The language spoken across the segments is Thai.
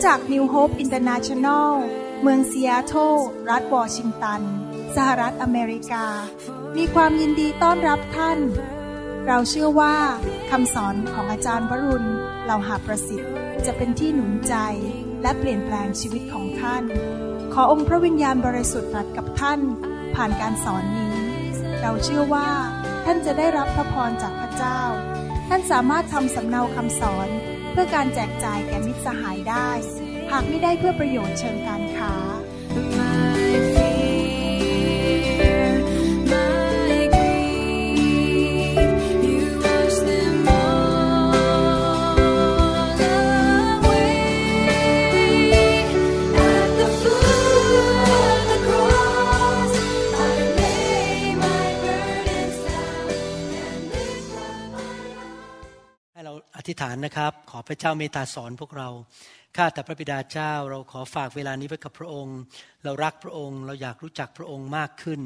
จาก New Hope International เมืองซีแอตเทิลรัฐวอชิงตันสหรัฐอเมริกามีความยินดีต้อนรับท่านเราเชื่อว่าคำสอนของอาจารย์วรุณเหล่าหาประสิทธิ์จะเป็นที่หนุนใจและเปลี่ยนแปลงชีวิตของท่านขอองค์พระวิญญาณบริสุทธิ์ตรัสกับท่านผ่านการสอนนี้เราเชื่อว่าท่านจะได้รับพระพรจากพระเจ้าท่านสามารถทำสำเนาคำสอนเพื่อการแจกจ่ายแก่มิตรสหายได้หากไม่ได้เพื่อประโยชน์เชิงการค้าอธิษฐานนะครับขอพระเจ้าเมตตาสอนพวกเราข้าแต่พระบิดาเจ้าเราขอฝากเวลานี้ไว้กับพระองค์เรารักพระองค์เราอยากรู้จักพระองค์มากขึ้น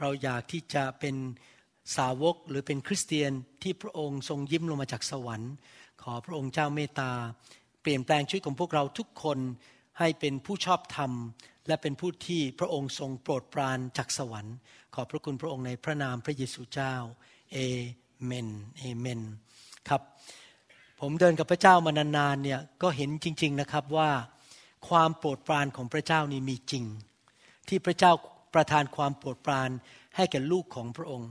เราอยากที่จะเป็นสาวกหรือเป็นคริสเตียนที่พระองค์ทรงยิ้มลงมาจากสวรรค์ขอพระองค์เจ้าเมตตาเปลี่ยนแปลงชีวิตของพวกเราทุกคนให้เป็นผู้ชอบธรรมและเป็นผู้ที่พระองค์ทรงโปรดปรานจากสวรรค์ขอบพระคุณพระองค์ในพระนามพระเยซูเจ้าเอเมนเอเมนครับผมเดินกับพระเจ้ามานานๆเนี่ยก็เห็นจริงๆนะครับว่าความโปรดปรานของพระเจ้านี่มีจริงที่พระเจ้าประทานความโปรดปรานให้แก่ลูกของพระองค์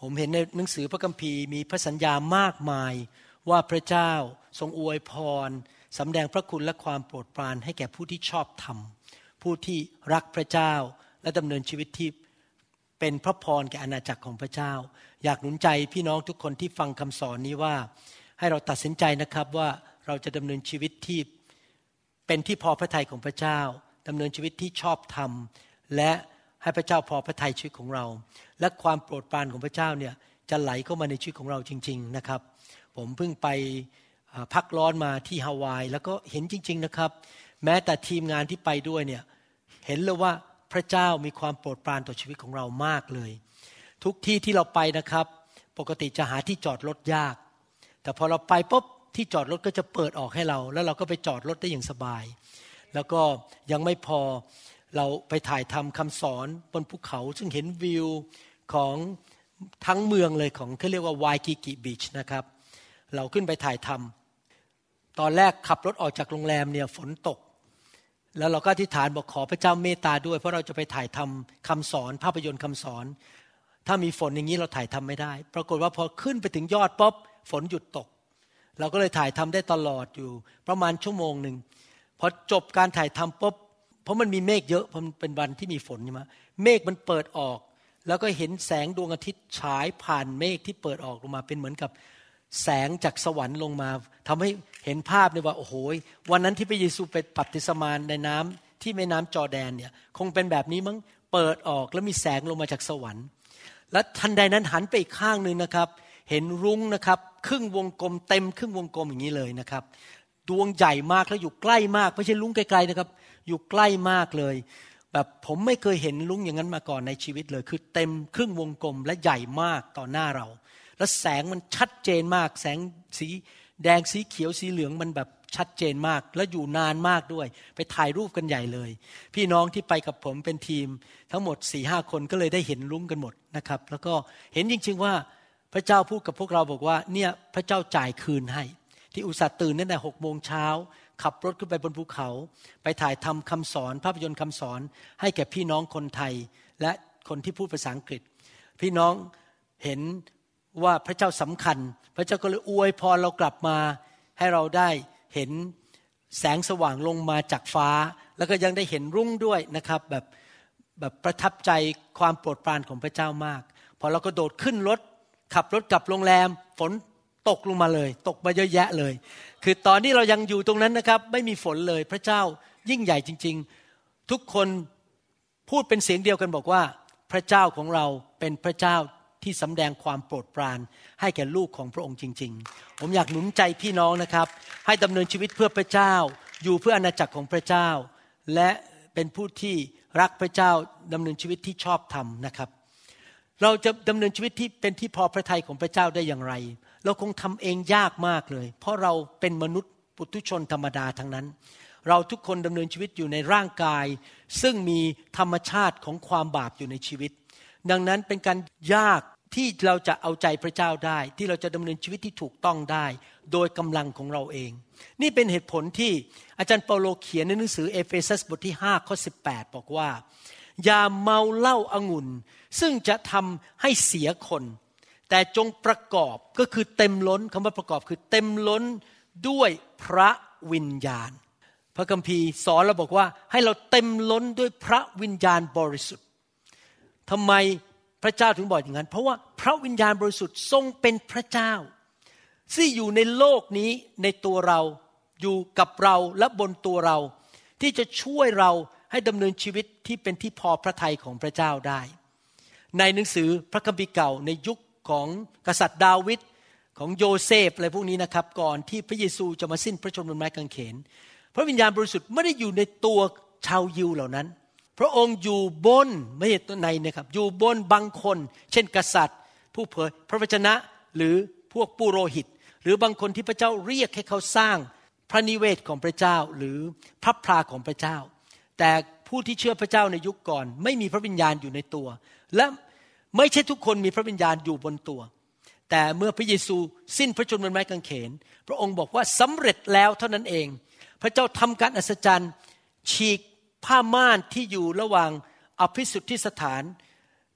ผมเห็นในหนังสือพระคัมภีร์มีพระสัญญามากมายว่าพระเจ้าทรงอวยพรสำแดงพระคุณและความโปรดปรานให้แก่ผู้ที่ชอบธรรมผู้ที่รักพระเจ้าและดำเนินชีวิตที่เป็นพระพรแก่อาณาจักรของพระเจ้าอยากหนุนใจพี่น้องทุกคนที่ฟังคำสอนนี้ว่าให้เราตัดสินใจนะครับว่าเราจะดำเนินชีวิตที่เป็นที่พอพระทัยของพระเจ้าดำเนินชีวิตที่ชอบธรรมและให้พระเจ้าพอพระทัยชีวิตของเราและความโปรดปรานของพระเจ้าเนี่ยจะไหลเข้ามาในชีวิตของเราจริงๆนะครับผมเพิ่งไปพักร้อนมาที่ฮาวายแล้วก็เห็นจริงๆนะครับแม้แต่ทีมงานที่ไปด้วยเนี่ยเห็นเลยว่าพระเจ้ามีความโปรดปรานต่อชีวิตของเรามากเลยทุกที่ที่เราไปนะครับปกติจะหาที่จอดรถยากแต่พอเราไปปุ๊บที่จอดรถก็จะเปิดออกให้เราแล้วเราก็ไปจอดรถได้อย่างสบายแล้วก็ยังไม่พอเราไปถ่ายทำคำสอนบนภูเขาซึ่งเห็นวิวของทั้งเมืองเลยของเขาเรียกว่าวายกิกิบีชนะครับเราขึ้นไปถ่ายทำตอนแรกขับรถออกจากโรงแรมเนี่ยฝนตกแล้วเราก็อธิษฐานบอกขอพระเจ้าเมตตาด้วยเพราะเราจะไปถ่ายทำคำสอนภาพยนตร์คำสอนถ้ามีฝนอย่างนี้เราถ่ายทำไม่ได้ปรากฏว่าพอขึ้นไปถึงยอดปุ๊บฝนหยุดตกเราก็เลยถ่ายทำได้ตลอดอยู่ประมาณชั่วโมงหนึ่งพอจบการถ่ายทำปุ๊บเพราะมันมีเมฆเยอะเพราะมันเป็นวันที่มีฝนใช่ไหมเมฆมันเปิดออกแล้วก็เห็นแสงดวงอาทิตย์ฉายผ่านเมฆที่เปิดออกลงมาเป็นเหมือนกับแสงจากสวรรค์ลงมาทำให้เห็นภาพเลยว่าโอ้โหวันนั้นที่พระเยซูไปบัพติศมาในน้ำที่แม่น้ำจอร์แดนเนี่ยคงเป็นแบบนี้มั้งเปิดออกแล้วมีแสงลงมาจากสวรรค์และทันใดนั้นหันไปอีกข้างนึงนะครับเห็นรุ้งนะครับครึ่งวงกลมเต็มครึ่งวงกลมอย่างนี้เลยนะครับดวงใหญ่มากแล้วอยู่ใกล้มากไม่ใช่รุ้งไกลๆนะครับอยู่ใกล้มากเลยแบบผมไม่เคยเห็นรุ้งอย่างนั้นมาก่อนในชีวิตเลยคือเต็มครึ่งวงกลมและใหญ่มากต่อหน้าเราแล้วแสงมันชัดเจนมากแสงสีแดงสีเขียวสีเหลืองมันแบบชัดเจนมากและอยู่นานมากด้วยไปถ่ายรูปกันใหญ่เลยพี่น้องที่ไปกับผมเป็นทีมทั้งหมด 4-5 คนก็เลยได้เห็นรุ้งกันหมดนะครับแล้วก็เห็นจริงๆว่าพระเจ้าพูดกับพวกเราบอกว่าเนี่ยพระเจ้าจ่ายคืนให้ที่อุตส่าห์ตื่นตั้งแต่ 6:00 น.ขับรถขึ้นไปบนภูเขาไปถ่ายทำคำสอนภาพยนตร์คำสอนให้แก่พี่น้องคนไทยและคนที่พูดภาษาอังกฤษพี่น้องเห็นว่าพระเจ้าสำคัญพระเจ้าก็เลยอวยพรเรากลับมาให้เราได้เห็นแสงสว่างลงมาจากฟ้าแล้วก็ยังได้เห็นรุ่งด้วยนะครับแบบประทับใจความโปรดปรานของพระเจ้ามากพอเราก็โดดขึ้นรถขับรถกลับโรงแรมฝนตกลงมาเลยตกมาเยอะแยะเลยคือตอนนี้เรายังอยู่ตรงนั้นนะครับไม่มีฝนเลยพระเจ้ายิ่งใหญ่จริงๆทุกคนพูดเป็นเสียงเดียวกันบอกว่าพระเจ้าของเราเป็นพระเจ้าที่สำแดงความโปรดปรานให้แก่ลูกของพระองค์จริงๆผมอยากหนุนใจพี่น้องนะครับให้ดำเนินชีวิตเพื่อพระเจ้าอยู่เพื่ออาณาจักรของพระเจ้าและเป็นผู้ที่รักพระเจ้าดำเนินชีวิตที่ชอบธรรมนะครับเราจะดำเนินชีวิตที่เป็นที่พอพระทัยของพระเจ้าได้อย่างไรเราคงทำเองยากมากเลยเพราะเราเป็นมนุษย์ปุถุชนธรรมดาทั้งนั้น เราทุกคนดำเนินชีวิตอยู่ในร่างกายซึ่งมีธรรมชาติของความบาปอยู่ในชีวิตดังนั้นเป็นการยากที่เราจะเอาใจพระเจ้าได้ที่เราจะดำเนินชีวิตที่ถูกต้องได้โดยกำลังของเราเองนี่เป็นเหตุผลที่อาจารย์เปาโลเขียนในหนังสือเอเฟซัสบทที่5ข้อ18บอกว่าอย่าเมาเหล้าองุ่นซึ่งจะทำให้เสียคนแต่จงประกอบก็คือเต็มล้นคำว่าประกอบคือเต็มล้นด้วยพระวิญญาณพระคัมภีร์สอนเราบอกว่าให้เราเต็มล้นด้วยพระวิญญาณบริสุทธิ์ทำไมพระเจ้าถึงบอกอย่างนั้นเพราะว่าพระวิญญาณบริสุทธิ์ทรงเป็นพระเจ้าที่อยู่ในโลกนี้ในตัวเราอยู่กับเราและบนตัวเราที่จะช่วยเราให้ดำเนินชีวิตที่เป็นที่พอพระทัยของพระเจ้าได้ในหนังสือพระคัมภีร์เก่าในยุคของกษัตริย์ดาวิดของโยเซฟอะไรพวกนี้นะครับก่อนที่พระเยซูจะมาสิ้นพระชนม์บนไม้กางเขนพระวิญญาณบริสุทธิ์ไม่ได้อยู่ในตัวชาวยิวเหล่านั้นพระองค์อยู่บนไม่ใช่ตัวในนะครับอยู่บนบางคนเช่นกษัตริย์ผู้เผยพระวจนะหรือพวกปุโรหิตหรือบางคนที่พระเจ้าเรียกให้เขาสร้างพระนิเวศของพระเจ้าหรือพระพราของพระเจ้าแต่ผู้ที่เชื่อพระเจ้าในยุคก่อนไม่มีพระวิญญาณอยู่ในตัวและไม่ใช่ทุกคนมีพระวิญญาณอยู่บนตัวแต่เมื่อพระเยซูสิ้นพระชนม์บนไม้กางเขนพระองค์บอกว่าสำเร็จแล้วเท่านั้นเองพระเจ้าทำการอัศจรรย์ฉีกผ้าม่านที่อยู่ระหว่างอภิสุทธิสถาน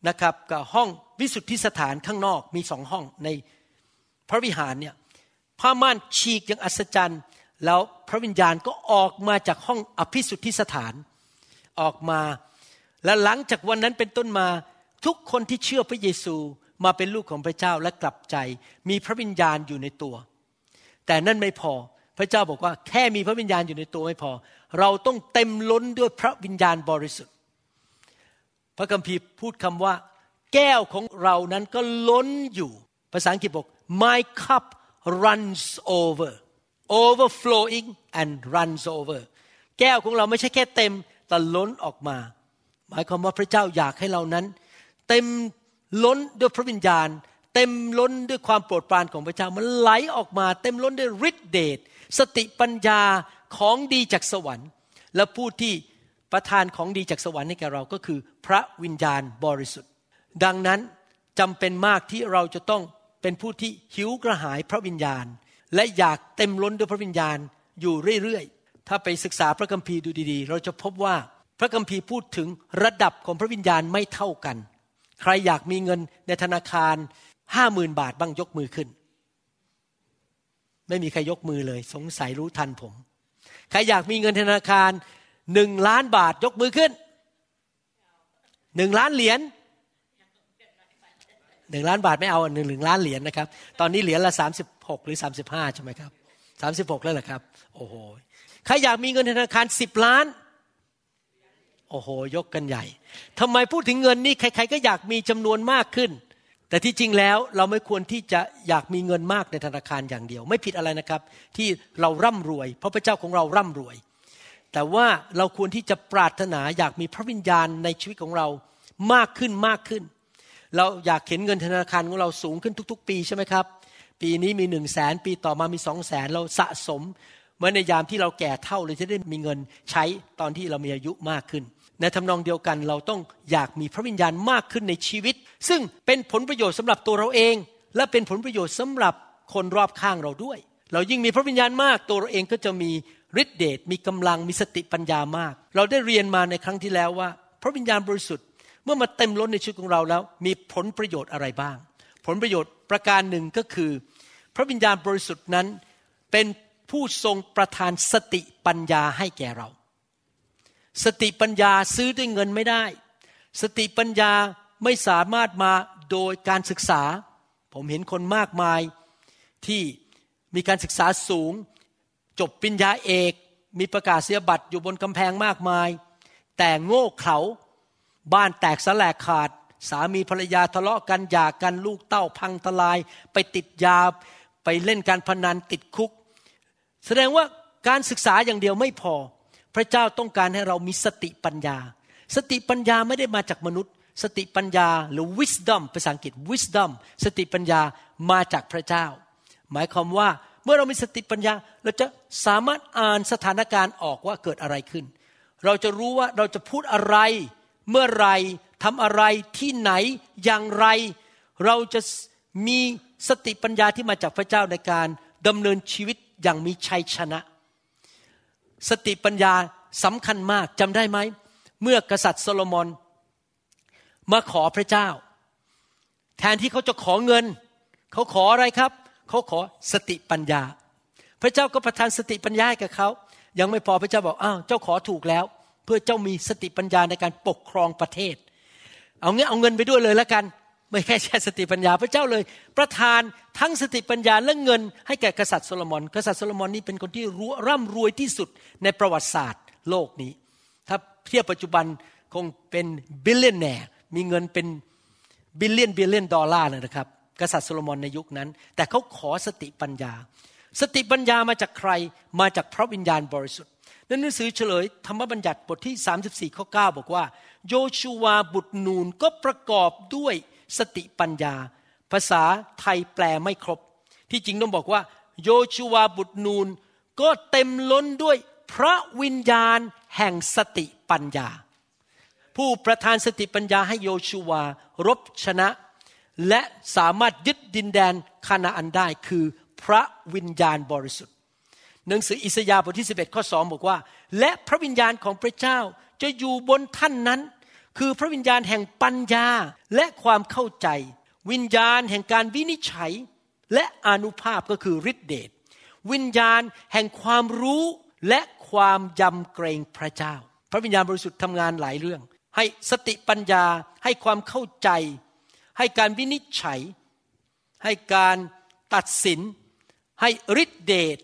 นะครับกับห้องวิสุทธิสถานข้างนอกมี2ห้องในพระวิหารเนี่ยผ้าม่านฉีกอย่างอัศจรรย์แล้วพระวิญญาณก็ออกมาจากห้องอภิสุทธิสถานออกมาและหลังจากวันนั้นเป็นต้นมาทุกคนที่เชื่อพระเยซูมาเป็นลูกของพระเจ้าและกลับใจมีพระวิญญาณอยู่ในตัวแต่นั่นไม่พอพระเจ้าบอกว่าแค่มีพระวิญญาณอยู่ในตัวไม่พอเราต้องเต็มล้นด้วยพระวิญญาณบริสุทธิ์พระคัมภีร์พูดคำว่าแก้วของเรานั้นก็ล้นอยู่ภาษาอังกฤษบอก my cup runs over overflowing and runs over แก้วของเราไม่ใช่แค่เต็มแต่ล้นออกมาหมายความว่าพระเจ้าอยากให้เรานั้นเต็มล้นด้วยพระวิญญาณเต็มล้นด้วยความโปรดปรานของพระเจ้ามันไหลออกมาเต็มล้นด้วยฤทธิ์เดชสติปัญญาของดีจากสวรรค์และผู้ที่ประทานของดีจากสวรรค์ให้แก่เราก็คือพระวิญญาณบริสุทธิ์ดังนั้นจำเป็นมากที่เราจะต้องเป็นผู้ที่หิวกระหายพระวิญญาณและอยากเต็มล้นด้วยพระวิญญาณอยู่เรื่อยๆถ้าไปศึกษาพระคัมภีร์ดูดีๆเราจะพบว่าพระคัมภีร์พูดถึงระดับของพระวิญญาณไม่เท่ากันใครอยากมีเงินในธนาคาร 50,000 บาทบ้างยกมือขึ้นไม่มีใครยกมือเลยสงสัยรู้ทันผมใครอยากมีเงินธนาคาร1ล้านบาทยกมือขึ้น1ล้านเหรียญ1ล้านบาทไม่เอา1ล้านเหรียญนะครับตอนนี้เหรียญละ36หรือ35ใช่มั้ยครับ36แล้วเหรอครับโอ้โหใครอยากมีเงินธนาคาร10ล้านโอ้โหยกกันใหญ่ทำไมพูดถึงเงินนี่ใครๆก็อยากมีจำนวนมากขึ้นแต่ที่จริงแล้วเราไม่ควรที่จะอยากมีเงินมากในธนาคารอย่างเดียวไม่ผิดอะไรนะครับที่เราร่ำรวยเพราะพระเจ้าของเราร่ำรวยแต่ว่าเราควรที่จะปรารถนาอยากมีพระวิญญาณในชีวิตของเรามากขึ้นมากขึ้นเราอยากเห็นเงินธนาคารของเราสูงขึ้นทุกๆปีใช่ไหมครับปีนี้มี 100,000 ปีต่อมามี 200,000 เราสะสมเมื่อในยามที่เราแก่เฒ่าเราจะได้มีเงินใช้ตอนที่เรามีอายุมากขึ้นในทำนองเดียวกันเราต้องอยากมีพระวิญญาณมากขึ้นในชีวิตซึ่งเป็นผลประโยชน์สำหรับตัวเราเองและเป็นผลประโยชน์สำหรับคนรอบข้างเราด้วยเรายิ่งมีพระวิญญาณมากตัวเราเองก็จะมีฤทธิ์เดชมีกำลังมีสติปัญญามากเราได้เรียนมาในครั้งที่แล้วว่าพระวิญญาณบริสุทธิ์เมื่อมาเต็มล้นในชีวิตของเราแล้วมีผลประโยชน์อะไรบ้างผลประโยชน์ประการหนึ่งก็คือพระวิญญาณบริสุทธิ์นั้นเป็นผู้ทรงประทานสติปัญญาให้แก่เราสติปัญญาซื้อด้วยเงินไม่ได้สติปัญญาไม่สามารถมาโดยการศึกษาผมเห็นคนมากมายที่มีการศึกษาสูงจบปริญญาเอกมีประกาศนียบัตรอยู่บนกำแพงมากมายแต่โง่เขลาบ้านแตกสลายขาดสามีภรรยาทะเลาะกันหย่ากันลูกเต้าพังทลายไปติดยาไปเล่นการพนันติดคุกแสดงว่าการศึกษาอย่างเดียวไม่พอพระเจ้าต้องการให้เรามีสติปัญญาสติปัญญาไม่ได้มาจากมนุษย์สติปัญญาหรือ wisdom ภาษาอังกฤษ wisdom สติปัญญามาจากพระเจ้าหมายความว่า เมื่อเรามีสติปัญญาเราจะสามารถอ่านสถานการณ์ออกว่าเกิดอะไรขึ้นเราจะรู้ว่าเราจะพูดอะไรเมื่อไรทำอะไรที่ไหนอย่างไรเราจะมีสติปัญญาที่มาจากพระเจ้าในการดำเนินชีวิตอย่างมีชัยชนะสติปัญญาสำคัญมากจำได้ไหมเมื่อกษัตริย์โซโลมอนมาขอพระเจ้าแทนที่เขาจะขอเงินเขาขออะไรครับเขาขอสติปัญญาพระเจ้าก็ประทานสติปัญญาให้กับเขายังไม่พอพระเจ้าบอกอ้าวเจ้าขอถูกแล้วเพื่อเจ้ามีสติปัญญาในการปกครองประเทศเอาเงี้ยเอาเงินไปด้วยเลยแล้วกันไม่แค่สติปัญญาพระเจ้าเลยประทานทั้งสติปัญญาและเงินให้แก่กษัตริย์โซโลมอนกษัตริย์โซโลมอนนี่เป็นคนที่ร่ำรวยที่สุดในประวัติศาสตร์โลกนี้ถ้าเทียบปัจจุบันคงเป็นบิลเลียนแนร์มีเงินเป็นบิลเลียนดอลลาร์เลยนะครับกษัตริย์โซโลมอนในยุคนั้นแต่เขาขอสติปัญญาสติปัญญามาจากใครมาจากพระวิญญาณบริสุทธิ์ในหนังสือเฉลยธรรมบัญญัติบทที่34ข้อ9บอกว่าโยชูวาบุตรนูนก็ประกอบด้วยสติปัญญาภาษาไทยแปลไม่ครบที่จริงต้องบอกว่าโยชูวาบุตรนูนก็เต็มล้นด้วยพระวิญญาณแห่งสติปัญญาผู้ประทานสติปัญญาให้โยชูวารบชนะและสามารถยึดดินแดนคานาอันได้คือพระวิญญาณบริสุทธิ์หนังสืออิสยาห์บทที่11ข้อ2บอกว่าและพระวิญญาณของพระเจ้าจะอยู่บนท่านนั้นคือพระวิญญาณแห่งปัญญาและความเข้าใจวิญญาณแห่งการวินิจฉัยและอานุภาพก็คือฤทธิเดชวิญญาณแห่งความรู้และความยำเกรงพระเจ้าพระวิญญาณบริสุทธิ์ทำงานหลายเรื่องให้สติปัญญาให้ความเข้าใจให้การวินิจฉัยให้การตัดสินให้ฤทธิเดช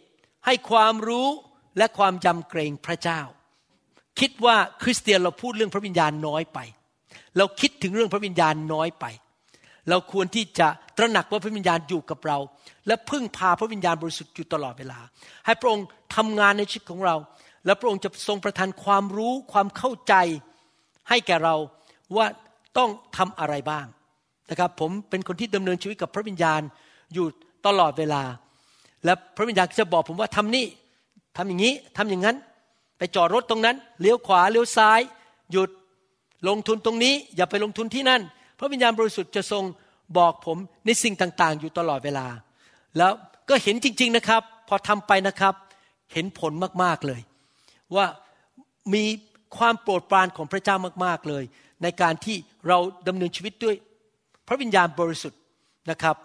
ให้ความรู้และความยำเกรงพระเจ้าคิดว่าคริสเตียนเราพูดเรื่องพระวิญญาณน้อยไปเราคิดถึงเรื่องพระวิญญาณน้อยไปเราควรที่จะตระหนักว่าพระวิญญาณอยู่กับเราและพึ่งพาพระวิญญาณบริสุทธิ์อยู่ตลอดเวลาให้พระองค์ทำงานในชีวิตของเราและพระองค์จะทรงประทานความรู้ความเข้าใจให้แก่เราว่าต้องทำอะไรบ้างนะครับผมเป็นคนที่ดำเนินชีวิตกับพระวิญญาณอยู่ตลอดเวลาและพระวิญญาณจะบอกผมว่าทำนี่ทำอย่างนี้ทำอย่างนั้นไปจอดรถตรงนั้นเลี้ยวขวาเลี้ยวซ้ายหยุดลงทุนตรงนี้อย่าไปลงทุนที่นั่นพระวิญญาณบริสุทธิ์จะทรงบอกผมในสิ่งต่างๆอยู่ตลอดเวลาแล้วก็เห็นจริงๆนะครับพอทำไปนะครับเห็นผลมากๆเลยว่ามีความโปรดปรานของพระเจ้ามากๆเลยในการที่เราดำเนินชีวิตด้วยพระวิญญาณบริสุทธิ์นะครับ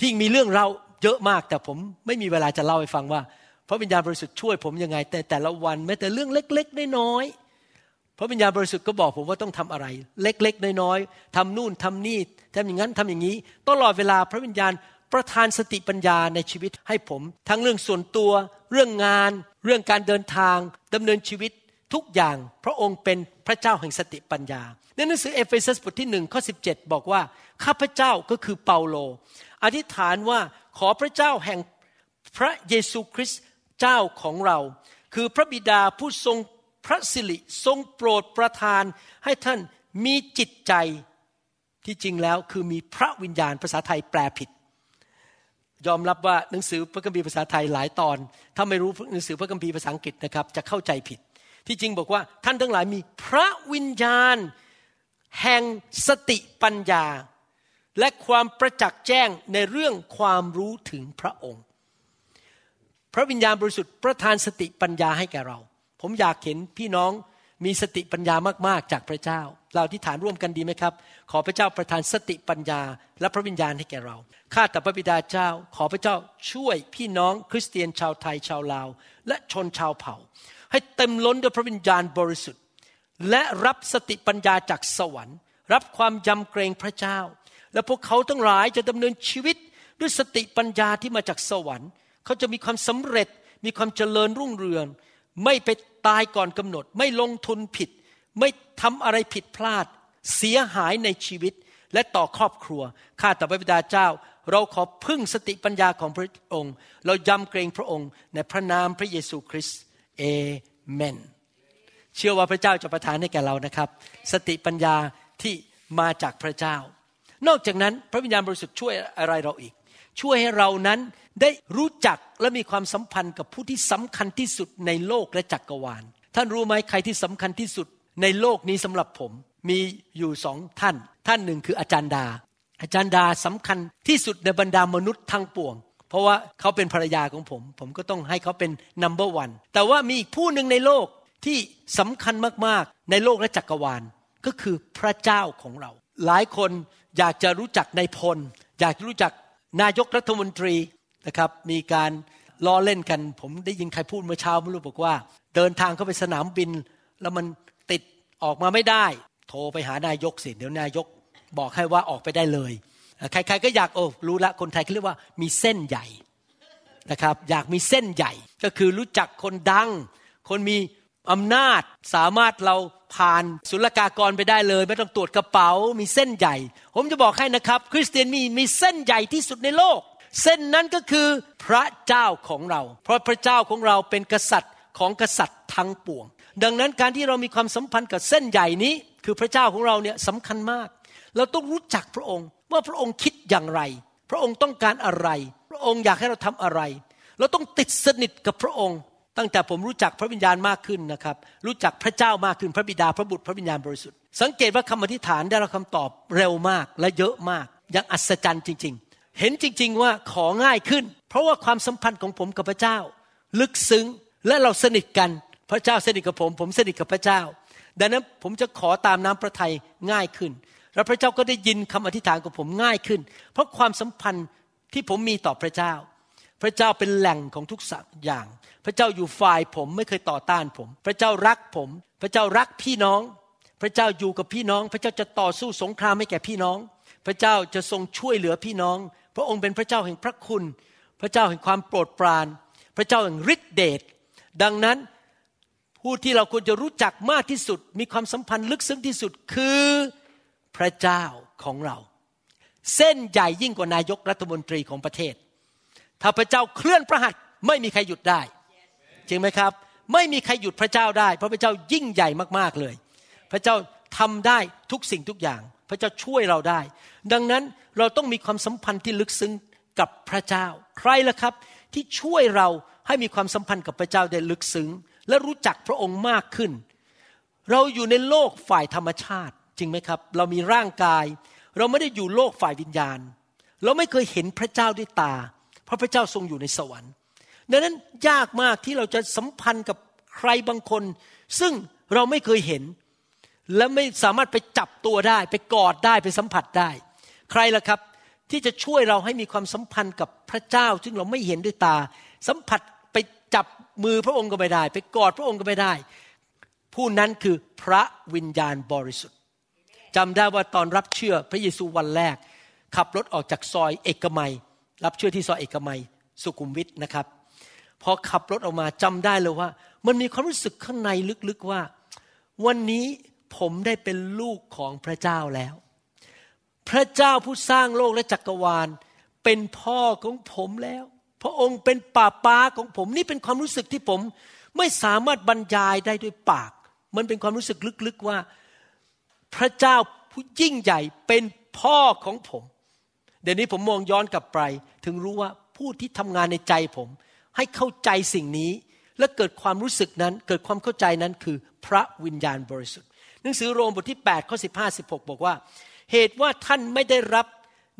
ที่มีเรื่องเราเยอะมากแต่ผมไม่มีเวลาจะเล่าให้ฟังว่าพระวิญญาณบริสุทธิ์ช่วยผมยังไงแต่ละวันแม้แต่เรื่องเล็กๆน้อยๆพระวิญญาณบริสุทธิ์ก็บอกผมว่าต้องทำอะไรเล็กๆน้อยๆทำนู่นทำนี่ทำอย่างนั้นทำอย่างนี้ตลอดเวลาพระวิญญาณประทานสติปัญญาในชีวิตให้ผมทั้งเรื่องส่วนตัวเรื่องงานเรื่องการเดินทางดำเนินชีวิตทุกอย่างพระองค์เป็นพระเจ้าแห่งสติปัญญาในหนังสือเอเฟซัสบทที่1ข้อ17บอกว่าข้าพเจ้าก็คือเปาโลอธิษฐานว่าขอพระเจ้าแห่งพระเยซูคริสต์เจ้าของเราคือพระบิดาผู้ทรงพระสิริทรงโปรดประทานให้ท่านมีจิตใจที่จริงแล้วคือมีพระวิญญาณภาษาไทยแปลผิดยอมรับว่าหนังสือพระคัมภีร์ภาษาไทยหลายตอนถ้าไม่รู้หนังสือพระคัมภีร์ภาษาอังกฤษนะครับจะเข้าใจผิดที่จริงบอกว่าท่านทั้งหลายมีพระวิญญาณแห่งสติปัญญาและความประจักษ์แจ้งในเรื่องความรู้ถึงพระองค์พระวิญญาณบริสุทธิ์ประทานสติปัญญาให้แก่เราผมอยากเห็นพี่น้องมีสติปัญญามากๆจากพระเจ้าเราอธิษฐานร่วมกันดีไหมครับขอพระเจ้าประทานสติปัญญาและพระวิญญาณให้แก่เราข้าแต่พระบิดาเจ้าขอพระเจ้าช่วยพี่น้องคริสเตียนชาวไทยชาวลาวและชนชาวเผ่าให้เต็มล้นด้วยพระวิญญาณบริสุทธิ์และรับสติปัญญาจากสวรรค์รับความยำเกรงพระเจ้าและพวกเขาทั้งหลายจะดำเนินชีวิตด้วยสติปัญญาที่มาจากสวรรค์เขาจะมีความสำเร็จมีความเจริญรุ่งเรืองไม่ไปตายก่อนกำหนดไม่ลงทุนผิดไม่ทำอะไรผิดพลาดเสียหายในชีวิตและต่อครอบครัวข้าแต่พระบิดาเจ้าเราขอพึ่งสติปัญญาของพระองค์เรายำเกรงพระองค์ในพระนามพระเยซูคริสต์เอเมนเชื่อว่าพระเจ้าจะประทานให้แก่เรานะครับสติปัญญาที่มาจากพระเจ้านอกจากนั้นพระวิญญาณบริสุทธิ์ช่วยอะไรเราอีก ช่วยให้เรานั้นได้รู้จักและมีความสัมพันธ์กับผู้ที่สำคัญที่สุดในโลกและจักรวาลท่านรู้ไหมใครที่สำคัญที่สุดในโลกนี้สำหรับผมมีอยู่สองท่านหนึ่งคืออาจารย์ดาสำคัญที่สุดในบรรดามนุษย์ทั้งปวงเพราะว่าเขาเป็นภรรยาของผมก็ต้องให้เขาเป็น number one แต่ว่ามีอีกผู้หนึ่งในโลกที่สำคัญมากๆในโลกและจักรวาลก็คือพระเจ้าของเราหลายคนอยากจะรู้จักนายพลอยากรู้จักนายกรัฐมนตรีนะครับมีการล้อเล่นกันผมได้ยินใครพูดเมื่อเช้าไม่รู้บอกว่าเดินทางเข้าไปสนามบินแล้วมันติดออกมาไม่ได้โทรไปหานายกสิเดี๋ยวนายกบอกให้ว่าออกไปได้เลยใครๆก็อยากรู้ละคนไทยเขาเรียกว่ามีเส้นใหญ่นะครับอยากมีเส้นใหญ่ก็คือรู้จักคนดังคนมีอำนาจสามารถเราผ่านศุลกากรไปได้เลยไม่ต้องตรวจกระเป๋ามีเส้นใหญ่ผมจะบอกให้นะครับคริสเตียนมีเส้นใหญ่ที่สุดในโลกเส้นนั้นก็คือพระเจ้าของเราเพราะพระเจ้าของเราเป็นกษัตริย์ของกษัตริย์ทั้งปวงดังนั้นการที่เรามีความสัมพันธ์กับเส้นใหญ่นี้คือพระเจ้าของเราเนี่ยสำคัญมากเราต้องรู้จักพระองค์ว่าพระองค์คิดอย่างไรพระองค์ต้องการอะไรพระองค์อยากให้เราทำอะไรเราต้องติดสนิทกับพระองค์ตั้งแต่ผมรู้จักพระวิญญาณมากขึ้นนะครับรู้จักพระเจ้ามากขึ้นพระบิดาพระบุตรพระวิญญาณบริสุทธิ์สังเกตว่าคำอธิษฐานได้รับคำตอบเร็วมากและเยอะมากอย่างอัศจรรย์จริงๆเห็นจริงๆว่าของ่ายขึ้นเพราะว่าความสัมพันธ์ของผมกับพระเจ้าลึกซึ้งและเราสนิทกันพระเจ้าสนิทกับผมผมสนิทกับพระเจ้าดังนั้นผมจะขอตามน้ำพระทัยง่ายขึ้นและพระเจ้าก็ได้ยินคำอธิษฐานของผมง่ายขึ้นเพราะความสัมพันธ์ที่ผมมีต่อพระเจ้าพระเจ้าเป็นแหล่งของทุกสิ่งอย่างพระเจ้าอยู่ฝ่ายผมไม่เคยต่อต้านผมพระเจ้ารักผมพระเจ้ารักพี่น้องพระเจ้าอยู่กับพี่น้องพระเจ้าจะต่อสู้สงครามให้แก่พี่น้องพระเจ้าจะทรงช่วยเหลือพี่น้องพระองค์เป็นพระเจ้าแห่งพระคุณพระเจ้าแห่งความโปรดปรานพระเจ้าแห่งฤทธิเดชดังนั้นผู้ที่เราควรจะรู้จักมากที่สุดมีความสัมพันธ์ลึกซึ้งที่สุดคือพระเจ้าของเราเส้นใหญ่ยิ่งกว่านายกรัฐมนตรีของประเทศถ้าพระเจ้าเคลื่อนพระหัตถ์ไม่มีใครหยุดได้ yes. จริงไหมครับไม่มีใครหยุดพระเจ้าได้เพราะพระเจ้ายิ่งใหญ่มากๆเลยพระเจ้าทำได้ทุกสิ่งทุกอย่างพระเจ้าช่วยเราได้ดังนั้นเราต้องมีความสัมพันธ์ที่ลึกซึ้งกับพระเจ้าใครล่ะครับที่ช่วยเราให้มีความสัมพันธ์กับพระเจ้าได้ลึกซึ้งและรู้จักพระองค์มากขึ้นเราอยู่ในโลกฝ่ายธรรมชาติจริงไหมครับเรามีร่างกายเราไม่ได้อยู่โลกฝ่ายวิญญาณเราไม่เคยเห็นพระเจ้าด้วยตาเพราะพระเจ้าทรงอยู่ในสวรรค์ดังนั้นยากมากที่เราจะสัมพันธ์กับใครบางคนซึ่งเราไม่เคยเห็นและไม่สามารถไปจับตัวได้ไปกอดได้ไปสัมผัสได้ใครล่ะครับที่จะช่วยเราให้มีความสัมพันธ์กับพระเจ้าซึ่งเราไม่เห็นด้วยตาสัมผัสไปจับมือพระองค์ก็ไม่ได้ไปกอดพระองค์ก็ไม่ได้ผู้นั้นคือพระวิญญาณบริสุทธิ์จำได้ว่าตอนรับเชื่อพระเยซูวันแรกขับรถออกจากซอยเอกมัยรับเชื่อที่ซอยเอกมัยสุขุมวิทนะครับพอขับรถออกมาจำได้เลยว่ามันมีความรู้สึกข้างในลึกๆว่าวันนี้ผมได้เป็นลูกของพระเจ้าแล้วพระเจ้าผู้สร้างโลกและจักรวาลเป็นพ่อของผมแล้วพระองค์เป็นป้าของผมนี่เป็นความรู้สึกที่ผมไม่สามารถบรรยายได้ด้วยปากมันเป็นความรู้สึกลึกๆว่าพระเจ้าผู้ยิ่งใหญ่เป็นพ่อของผมเดี๋ยวนี้ผมมองย้อนกลับไปถึงรู้ว่าผู้ที่ทำงานในใจผมให้เข้าใจสิ่งนี้และเกิดความรู้สึกนั้นเกิดความเข้าใจนั้นคือพระวิญญาณบริสุทธิ์หนังสือโรมบทที่8ข้อ15 16บอกว่าเหตุว่าท่านไม่ได้รับ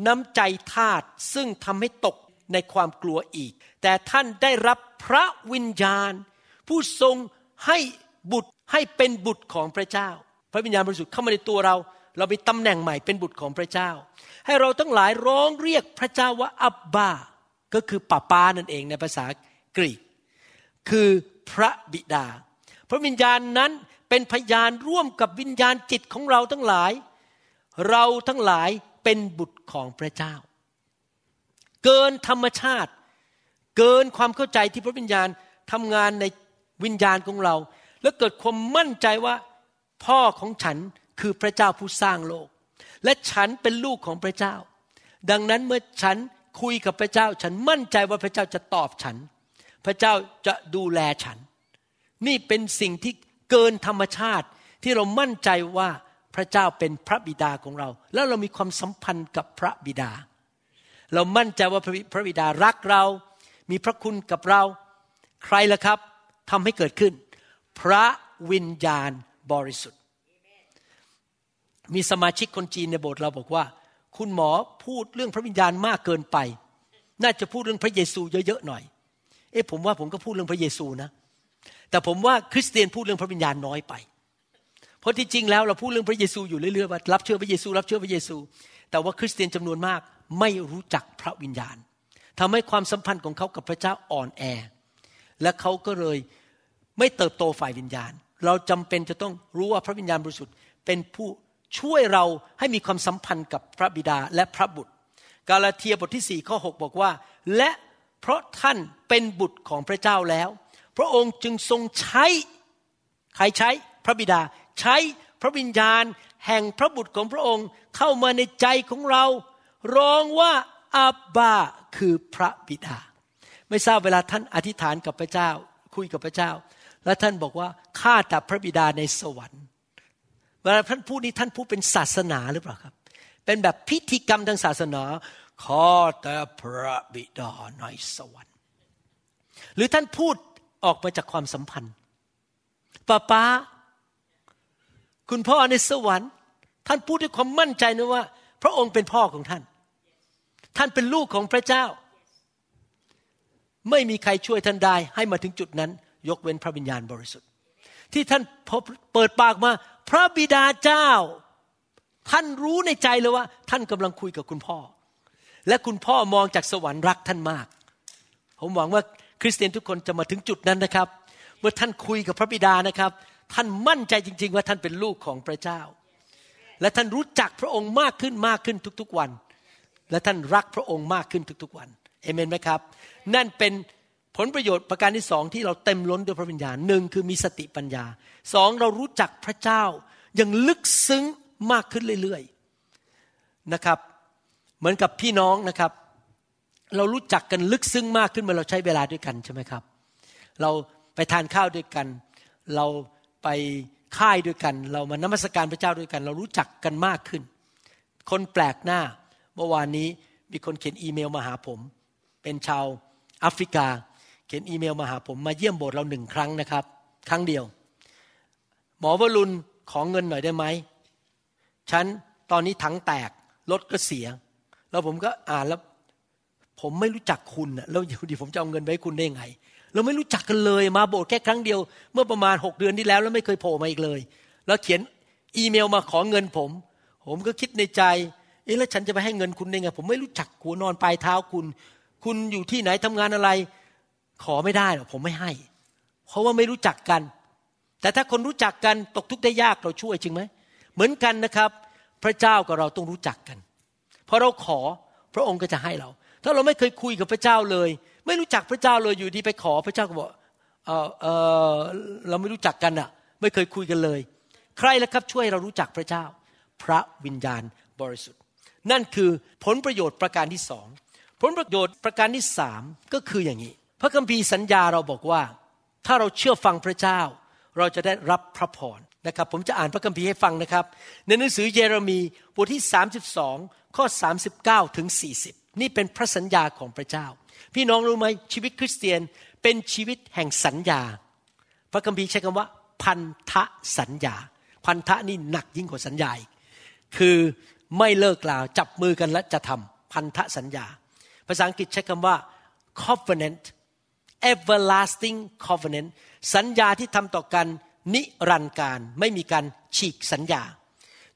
น้ำใจทาสซึ่งทำให้ตกในความกลัวอีกแต่ท่านได้รับพระวิญญาณผู้ทรงให้เป็นบุตรของพระเจ้าพระวิญญาณบริสุทธิ์เข้ามาในตัวเราเรามีตำแหน่งใหม่เป็นบุตรของพระเจ้าให้เราทั้งหลายร้องเรียกพระเจ้าว่าอับบาก็คือป้านั่นเองในภาษากรีกคือพระบิดาพระวิญญาณนั้นเป็นพยานร่วมกับวิญญาณจิตของเราทั้งหลายเราทั้งหลายเป็นบุตรของพระเจ้าเกินธรรมชาติเกินความเข้าใจที่พระวิญญาณทำงานในวิญญาณของเราแล้วเกิดความมั่นใจว่าพ่อของฉันคือพระเจ้าผู้สร้างโลกและฉันเป็นลูกของพระเจ้าดังนั้นเมื่อฉันคุยกับพระเจ้าฉันมั่นใจว่าพระเจ้าจะตอบฉันพระเจ้าจะดูแลฉันนี่เป็นสิ่งที่เกินธรรมชาติที่เรามั่นใจว่าพระเจ้าเป็นพระบิดาของเราแล้วเรามีความสัมพันธ์กับพระบิดา เรามั่นใจว่าพระบิดารักเรามีพระคุณกับเราใครล่ะครับทำให้เกิดขึ้นพระวิญญาณบริสุทธิ์มีสมาชิกคนจีนในโบสถ์เราบอกว่าคุณหมอพูดเรื่องพระวิญญาณมากเกินไปน่าจะพูดเรื่องพระเยซูเยอะๆหน่อยผมว่าผมก็พูดเรื่องพระเยซูนะแต่ผมว่าคริสเตียนพูดเรื่องพระวิญญาณน้อยไปเพราะที่จริงแล้วเราพูดเรื่องพระเยซูอยู่เรื่อยๆว่ารับเชื่อพระเยซูรับเชื่อพระเยซูแต่ว่าคริสเตียนจำนวนมากไม่รู้จักพระวิญญาณทำให้ความสัมพันธ์ของเขากับพระเจ้าอ่อนแอและเขาก็เลยไม่เติบโตฝ่ายวิญญาณเราจำเป็นจะต้องรู้ว่าพระวิญญาณบริสุทธิ์เป็นผู้ช่วยเราให้มีความสัมพันธ์กับพระบิดาและพระบุตรกาลาเทียบทที่4ข้อ6บอกว่าและเพราะท่านเป็นบุตรของพระเจ้าแล้วพระองค์จึงทรงใช้ใครใช้พระบิดาใช้พระวิญญาณแห่งพระบุตรของพระองค์เข้ามาในใจของเราร้องว่าอาบาคือพระบิดาไม่ทราบเวลาท่านอธิษฐานกับพระเจ้าคุยกับพระเจ้าและท่านบอกว่าข้าแต่พระบิดาในสวรรค์เวลาท่านพูดนี้ท่านพูดเป็นศาสนาหรือเปล่าครับเป็นแบบพิธีกรรมทางศาสนาข้าแต่พระบิดาในสวรรค์หรือท่านพูดออกมาจากความสัมพันธ์ป้าคุณพ่อในสวรรค์ท่านพูดด้วยความมั่นใจนะว่าพระองค์เป็นพ่อของท่านท่านเป็นลูกของพระเจ้าไม่มีใครช่วยท่านได้ให้มาถึงจุดนั้นยกเว้นพระวิญญาณบริสุทธิ์ที่ท่านเปิดปากมาพระบิดาเจ้าท่านรู้ในใจเลยว่าท่านกำลังคุยกับคุณพ่อและคุณพ่อมองจากสวรรค์รักท่านมากผมหวังว่าคริสเตียนทุกคนจะมาถึงจุดนั้นนะครับเมื่อท่านคุยกับพระบิดานะครับท่านมั่นใจจริงๆว่าท่านเป็นลูกของพระเจ้าและท่านรู้จักพระองค์มากขึ้นมากขึ้นทุกๆวันและท่านรักพระองค์มากขึ้นทุกๆวันเอเมนไหมครับนั่นเป็นผลประโยชน์ประการที่สองที่เราเต็มล้นด้วยพระวิญญาณหนึ่งคือมีสติปัญญาสองเรารู้จักพระเจ้าอย่างลึกซึ้งมากขึ้นเรื่อยๆนะครับเหมือนกับพี่น้องนะครับเรารู้จักกันลึกซึ้งมากขึ้นเมื่อเราใช้เวลาด้วยกันใช่ไหมครับเราไปทานข้าวด้วยกันเราไปค่ายด้วยกันเรามานมัสการพระเจ้าด้วยกันเรารู้จักกันมากขึ้นคนแปลกหน้าเมื่อวานนี้มีคนเขียนอีเมลมาหาผมเป็นชาวแอฟริกาเขียนอีเมลมาหาผมมาเยี่ยมโบสถ์เรา1ครั้งนะครับครั้งเดียวหมอวรุณขอเงินหน่อยได้ไหมฉันตอนนี้ถังแตกรถก็เสียแล้วผมก็อ่านแล้วผมไม่รู้จักคุณนะแล้วอยู่ดีผมจะเอาเงินไปให้คุณได้ไงเราไม่รู้จักกันเลยมาโบสถ์แค่ครั้งเดียวเมื่อประมาณ6เดือนที่แล้วแล้วไม่เคยโผล่มาอีกเลยแล้วเขียนอีเมลมาขอเงินผมก็คิดในใจเอ๊ะแล้วฉันจะไปให้เงินคุณได้ไงผมไม่รู้จักหัวนอนปลายเท้าคุณอยู่ที่ไหนทำงานอะไรขอไม่ได้หรอกผมไม่ให้เพราะว่าไม่รู้จักกันแต่ถ้าคนรู้จักกันตกทุกข์ได้ยากเราช่วยจริงไหมเหมือนกันนะครับพระเจ้ากับเราต้องรู้จักกันพอเราขอพระองค์ก็จะให้เราถ้าเราไม่เคยคุยกับพระเจ้าเลยไม่รู้จักพระเจ้าเลยอยู่ดีไปขอพระเจ้าก็บอกเราไม่รู้จักกันอ่ะไม่เคยคุยกันเลยใครล่ะครับช่วยเรารู้จักพระเจ้าพระวิญญาณบริสุทธิ์นั่นคือผลประโยชน์ประการที่สองผลประโยชน์ประการที่สามก็คืออย่างนี้พระคัมภีร์สัญญาเราบอกว่าถ้าเราเชื่อฟังพระเจ้าเราจะได้รับพระพรนะครับผมจะอ่านพระคัมภีร์ให้ฟังนะครับในหนังสือเยเรมีบทที่32ข้อ39ถึง40นี่เป็นพระสัญญาของพระเจ้าพี่น้องรู้ไหมชีวิตคริสเตียนเป็นชีวิตแห่งสัญญาพระคัมภีร์ใช้คำว่าพันธสัญญาพันธะนี่หนักยิ่งกว่าสัญญาอีกคือไม่เลิกลาจับมือกันและจะทำพันธสัญญาภาษาอังกฤษใช้คำว่า covenant everlasting covenant สัญญาที่ทำต่อกันนิรันดร์การไม่มีการฉีกสัญญา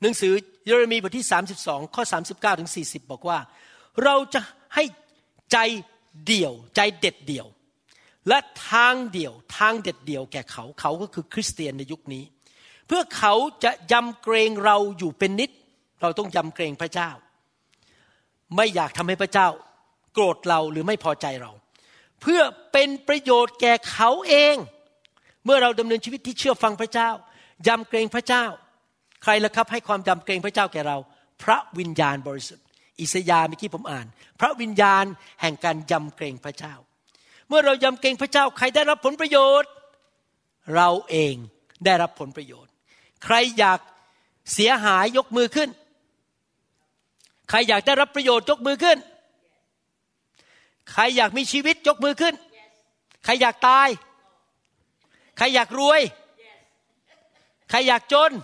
หนังสือเยเรมีบทที่32ข้อ39ถึง40บอกว่าเราจะให้ใจเดี่ยวใจเด็ดเดี่ยวและทางเดี่ยวทางเด็ดเดี่ยวแก่เขาเขาก็คือคริสเตียนในยุคนี้เพื่อเขาจะยำเกรงเราอยู่เป็นนิดเราต้องยำเกรงพระเจ้าไม่อยากทำให้พระเจ้าโกรธเราหรือไม่พอใจเราเพื่อเป็นประโยชน์แก่เขาเองเมื่อเราดำเนินชีวิตที่เชื่อฟังพระเจ้ายำเกรงพระเจ้าใครล่ะครับให้ความยำเกรงพระเจ้าแก่เราพระวิญญาณบริสุทธิ์อิสยาห์เมื่อกี้ผมอ่านพระวิญญาณแห่งการยำเกรงพระเจ้าเมื่อเรายำเกรงพระเจ้าใครได้รับผลประโยชน์เราเองได้รับผลประโยชน์ใครอยากเสียหายยกมือขึ้นใครอยากได้รับประโยชน์ยกมือขึ้น ใครอยากมีชีวิตยกมือขึ้น yes. ใครอยากตาย no. ใครอยากรวย yes. ใครอยากจน no.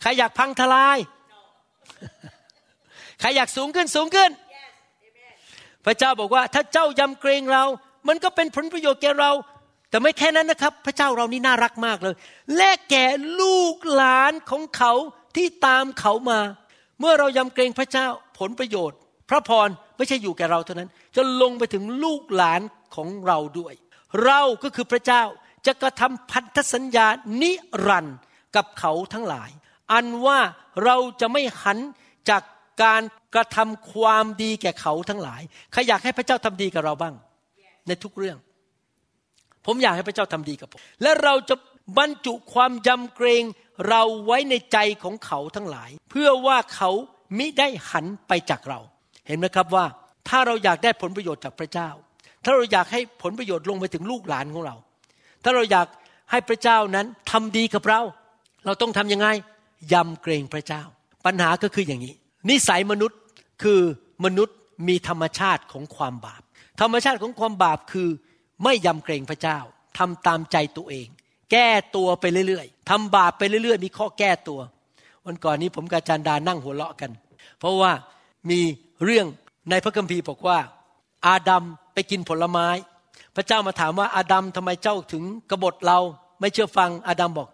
ใครอยากพังทลาย no. ใครอยากสูงขึ้น yes. พระเจ้าบอกว่าถ้าเจ้ายำเกรงเรามันก็เป็นผลประโยชน์แก่เราแต่ไม่แค่นั้นนะครับพระเจ้าเรานี่น่ารักมากเลยและแก่ลูกหลานของเขาที่ตามเขามาเมื่อเรายำเกรงพระเจ้าผลประโยชน์พระพรไม่ใช่อยู่แก่เราเท่านั้นจะลงไปถึงลูกหลานของเราด้วยเราก็คือพระเจ้าจะกระทำพันธสัญญานิรันดร์กับเขาทั้งหลายอันว่าเราจะไม่หันจากการกระทำความดีแก่เขาทั้งหลายใครอยากให้พระเจ้าทำดีกับเราบ้าง yes. ในทุกเรื่องผมอยากให้พระเจ้าทำดีกับผมและเราจะบรรจุความยำเกรงเราไว้ในใจของเขาทั้งหลายเพื่อว่าเขามิได้หันไปจากเราเห็นไหมครับว่าถ้าเราอยากได้ผลประโยชน์จากพระเจ้าถ้าเราอยากให้ผลประโยชน์ลงไปถึงลูกหลานของเราถ้าเราอยากให้พระเจ้านั้นทำดีกับเราเราต้องทำยังไงยำเกรงพระเจ้าปัญหาก็คืออย่างนี้นิสัยมนุษย์คือมนุษย์มีธรรมชาติของความบาปธรรมชาติของความบาปคือไม่ยำเกรงพระเจ้าทำตามใจตัวเองแก้ตัวไปเรื่อยๆทำบาปไปเรื่อยๆมีข้อแก้ตัววันก่อนนี้ผมกับอาจารย์ดานั่งหัวเราะกันเพราะว่ามีเรื่องในพระคัมภีร์บอกว่าอาดัมไปกินผลไม้พระเจ้ามาถามว่าอาดัมทำไมเจ้าถึงกบฏเราไม่เชื่อฟังอาดัมบอก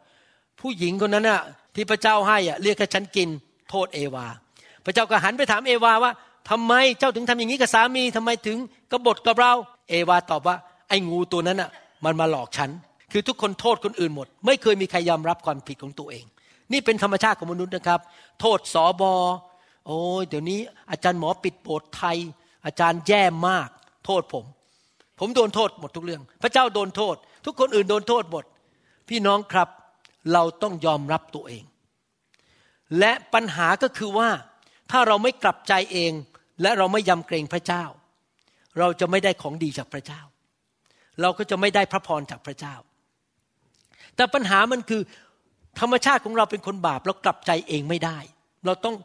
ผู้หญิงคนนั้นน่ะที่พระเจ้าให้อ่ะเรียกให้ฉันกินโทษเอวาพระเจ้าก็หันไปถามเอวาว่าทำไมเจ้าถึงทำอย่างนี้กับสามีทำไมถึงกบฏกับเราเอวาตอบว่าไอ้งูตัวนั้นน่ะมันมาหลอกฉันคือทุกคนโทษคนอื่นหมดไม่เคยมีใครยอมรับความผิดของตัวเองนี่เป็นธรรมชาติของมนุษย์นะครับโทษสบโอ้ยเดี๋ยวนี้อาจารย์หมอปิดโบสถ์ไทยอาจารย์แย่มากโทษผมโดนโทษหมดทุกเรื่องพระเจ้าโดนโทษทุกคนอื่นโดนโทษหมดพี่น้องครับเราต้องยอมรับตัวเองและปัญหาก็คือว่าถ้าเราไม่กลับใจเองและเราไม่ยำเกรงพระเจ้าเราจะไม่ได้ของดีจากพระเจ้าเราก็จะไม่ได้พระพรจากพระเจ้าแต่ปัญหามันคือธรรมชาติของเราเป็นคนบาปเรากลับใจเองไม่ได้เราต้อง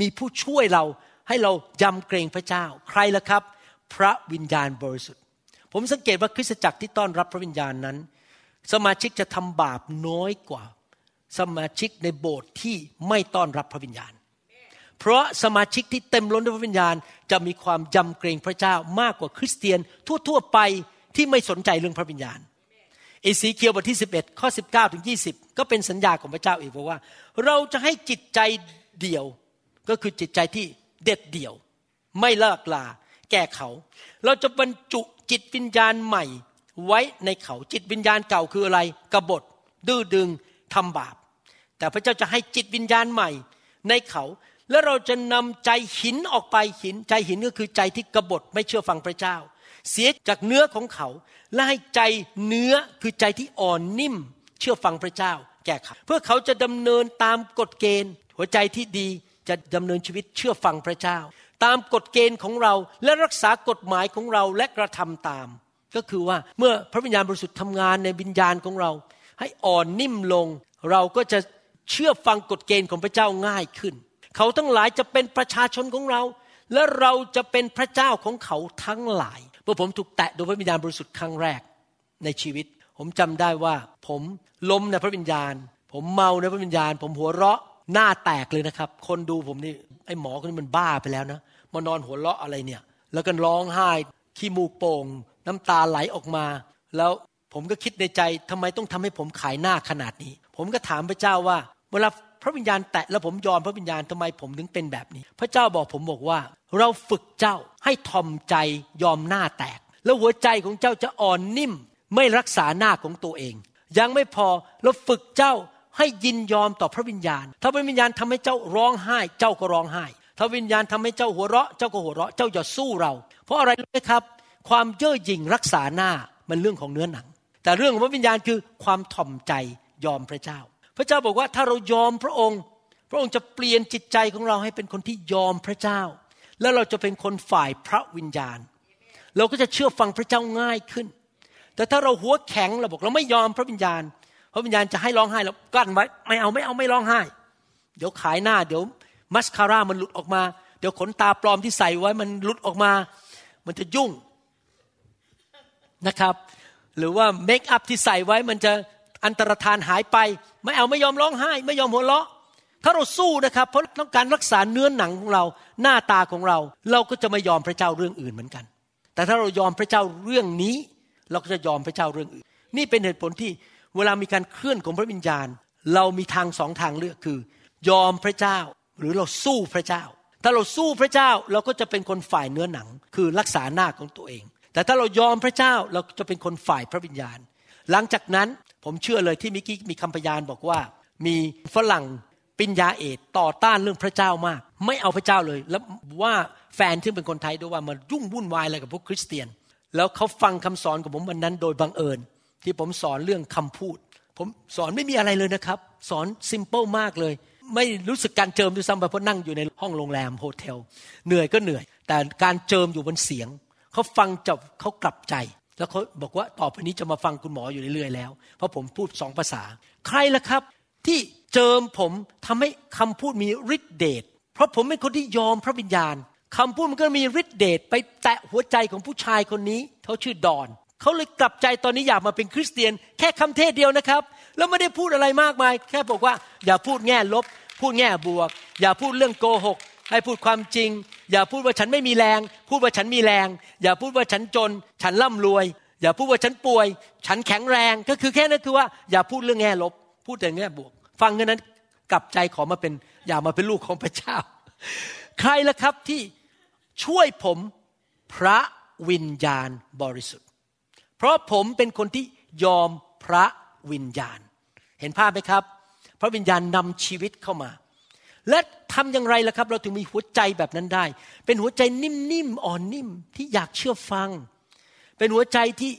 มีผู้ช่วยเราให้เรายำเกรงพระเจ้าใครล่ะครับพระวิญญาณบริสุทธิ์ผมสังเกตว่าคริสตจักรที่ต้อนรับพระวิญญาณนั้นสมาชิกจะทำบาปน้อยกว่าสมาชิกในโบสถ์ที่ไม่ต้อนรับพระวิญญาณเพราะสมาชิกที่เต็มล้นด้วยพระวิญญาณจะมีความยำเกรงพระเจ้ามากกว่าคริสเตียนทั่วๆไปที่ไม่สนใจเรื่องพระวิญญาณเอสีเคียวบทที่11ข้อ19ถึง20ก็เป็นสัญญาของพระเจ้าอีกบอกว่าเราจะให้จิตใจเดี่ยวก็คือจิตใจที่เด็ดเดี่ยวไม่เลิกลาแก่เขาเราจะบรรจุจิตวิญญาณใหม่ไว้ในเขาจิตวิญญาณเก่าคืออะไรกบฏดื้อดึงทำบาปแต่พระเจ้าจะให้จิตวิญญาณใหม่ในเขาแล้วเราจะนำใจหินออกไปหินใจหินก็คือใจที่กบฏไม่เชื่อฟังพระเจ้าเสียจากเนื้อของเขาและให้ใจเนื้อคือใจที่อ่อนนิ่มเชื่อฟังพระเจ้าแก่เขาเพื่อเขาจะดำเนินตามกฎเกณฑ์หัวใจที่ดีจะดำเนินชีวิตเชื่อฟังพระเจ้าตามกฎเกณฑ์ของเราและรักษากฎหมายของเราและกระทำตามก็คือว่าเมื่อพระวิญญาณบริสุทธิ์ทำงานในวิญญาณของเราให้อ่อนนิ่มลงเราก็จะเชื่อฟังกฎเกณฑ์ของพระเจ้าง่ายขึ้นเขาทั้งหลายจะเป็นประชาชนของเราและเราจะเป็นพระเจ้าของเขาทั้งหลายเมื่อผมถูกแตะโดยพระวิญญาณบริสุทธิ์ครั้งแรกในชีวิตผมจำได้ว่าผมล้มในพระวิญญาณผมเมาในพระวิญญาณผมหัวเราะหน้าแตกเลยนะครับคนดูผมนี่ไอ้หมอคนนี้มันบ้าไปแล้วนะมานอนหัวเราะอะไรเนี่ยแล้วก็ร้องไห้ขี้มูกโป่งน้ำตาไหลออกมาแล้วผมก็คิดในใจทำไมต้องทำให้ผมขายหน้าขนาดนี้ผมก็ถามพระเจ้าว่าเวลาพระวิญญาณแตะแล้วผมยอมพระวิญญาณทำไมผมถึงเป็นแบบนี้พระเจ้าบอกผมบอกว่าเราฝึกเจ้าให้ทอมใจยอมหน้าแตกแล้วหัวใจของเจ้าจะอ่อนนิ่มไม่รักษาหน้าของตัวเองยังไม่พอเราฝึกเจ้าให้ยินยอมต่อพระวิญญาณถ้าพระวิญญาณทำให้เจ้าร้องไห้เจ้าก็ร้องไห้ถ้าวิญญาณทำให้เจ้าหัวเราะเจ้าก็หัวเราะเจ้าอย่าสู้เราเพราะอะไรรู้ไหมครับความเย่อหยิ่งรักษาหน้ามันเรื่องของเนื้อหนังแต่เรื่องของพระวิญญาณคือความถ่อมใจยอมพระเจ้าพระเจ้าบอกว่าถ้าเรายอมพระองค์พระองค์จะเปลี่ยนจิตใจของเราให้เป็นคนที่ยอมพระเจ้าแล้วเราจะเป็นคนฝ่ายพระวิญญาณเราก็จะเชื่อฟังพระเจ้าง่ายขึ้นแต่ถ้าเราหัวแข็งเราบอกเราไม่ยอมพระวิญญาณพระวิญญาณจะให้ร้องไห้แล้วกั้นไว้ไม่เอาไม่ร้องไห้เดี๋ยวขายหน้าเดี๋ยวมัสคาร่ามันหลุดออกมา เดี๋ยวขนตาปลอมที่ใส่ไว้มันหลุดออกมามันจะยุ่งนะครับหรือว่าเมคอัพที่ใส่ไว้มันจะอันตรธานหายไปไม่เอาไม่ยอมร้องไห้ไม่ยอมหัวเราะถ้าเราสู้นะครับเพราะต้องการรักษาเนื้อหนังของเราหน้าตาของเราเราก็จะไม่ยอมพระเจ้าเรื่องอื่นเหมือนกันแต่ถ้าเรายอมพระเจ้าเรื่องนี้เราก็จะยอมพระเจ้าเรื่องอื่นนี่เป็นเหตุผลที่เวลามีการเคลื่อนของพระวิญญาณเรามีทางสองทางเลือกคือยอมพระเจ้าหรือเราสู้พระเจ้าถ้าเราสู้พระเจ้าเราก็จะเป็นคนฝ่ายเนื้อหนังคือรักษาหน้าของตัวเองแต่ถ้าเรายอมพระเจ้าเราจะเป็นคนฝ่ายพระวิญญาณหลังจากนั้นผมเชื่อเลยที่มิกกี้มีคำพยานบอกว่ามีฝรั่งปิญญาเอกต่อต้านเรื่องพระเจ้ามากไม่เอาพระเจ้าเลยแล้วว่าแฟนที่เป็นคนไทยด้วยว่ามันยุ่งวุ่นวายอะไรกับพวกคริสเตียนแล้วเขาฟังคำสอนของผมวันนั้นโดยบังเอิญที่ผมสอนเรื่องคำพูดผมสอนไม่มีอะไรเลยนะครับสอนซิมเปิลมากเลยไม่รู้สึกการเจิมด้วยซ้ำไปเพราะนั่งอยู่ในห้องโรงแรมโฮเทลเหนื่อยก็เหนื่อยแต่การเจิมอยู่บนเสียงเขาฟังจบเขากลับใจแล้วเขาบอกว่าต่อไปนี้จะมาฟังคุณหมออยู่เรื่อยๆแล้วเพราะผมพูดสองภาษาใครล่ะครับที่เจิมผมทำให้คำพูดมีฤทธิ์เดชเพราะผมเป็นคนที่ยอมพระวิญญาณคำพูดมันก็มีฤทธิ์เดชไปแตะหัวใจของผู้ชายคนนี้เขาชื่อดอนเขาเลยกลับใจตอนนี้อยากมาเป็นคริสเตียนแค่คำเทศเดียวนะครับแล้วไม่ได้พูดอะไรมากมายแค่บอกว่าอย่าพูดแง่ลบพูดแง่บวกอย่าพูดเรื่องโกหกให้พูดความจริงอย่าพูดว่าฉันไม่มีแรงพูดว่าฉันมีแรงอย่าพูดว่าฉันจนฉันร่ำรวยอย่าพูดว่าฉันป่วยฉันแข็งแรงก็คือแค่นั้นคือว่าอย่าพูดเรื่องแง่ลบพูดแต่แง่บวกฟังแค่นั้นกลับใจขอมาเป็นอยากมาเป็นลูกของพระเจ้าใครล่ะครับที่ช่วยผมพระวิญญาณบริสุทธิ์เพราะผมเป็นคนที่ยอมพระวิญญาณเห็นภาพไหมครับพระวิญญาณนำชีวิตเข้ามาและทำอย่างไรล่ะครับเราถึงมีหัวใจแบบนั้นได้เป็นหัวใจนิ่มๆอ่อนนิ่มที่อยากเชื่อฟังเป็นหัวใจที่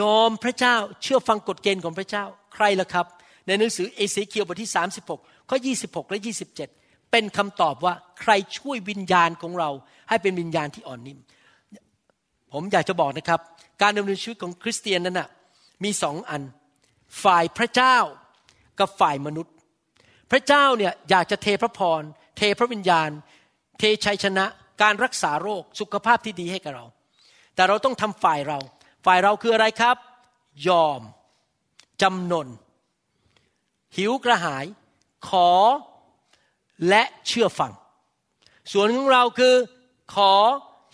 ยอมพระเจ้าเชื่อฟังกฎเกณฑ์ของพระเจ้าใครล่ะครับในหนังสือเอเสเคียลบทที่36ข้อ26และ27เป็นคำตอบว่าใครช่วยวิญญาณของเราให้เป็นวิญญาณที่อ่อนนิ่มผมอยากจะบอกนะครับการดำเนินชีวิตของคริสเตียนนั้นน่ะมี2อันฝ่ายพระเจ้ากับฝ่ายมนุษย์พระเจ้าเนี่ยอยากจะเทพระพรเทพระวิญญาณเทชัยชนะการรักษาโรคสุขภาพที่ดีให้กับเราแต่เราต้องทำฝ่ายเราฝ่ายเราคืออะไรครับยอมจำนนหิวกระหายขอและเชื่อฟังส่วนของเราคือขอ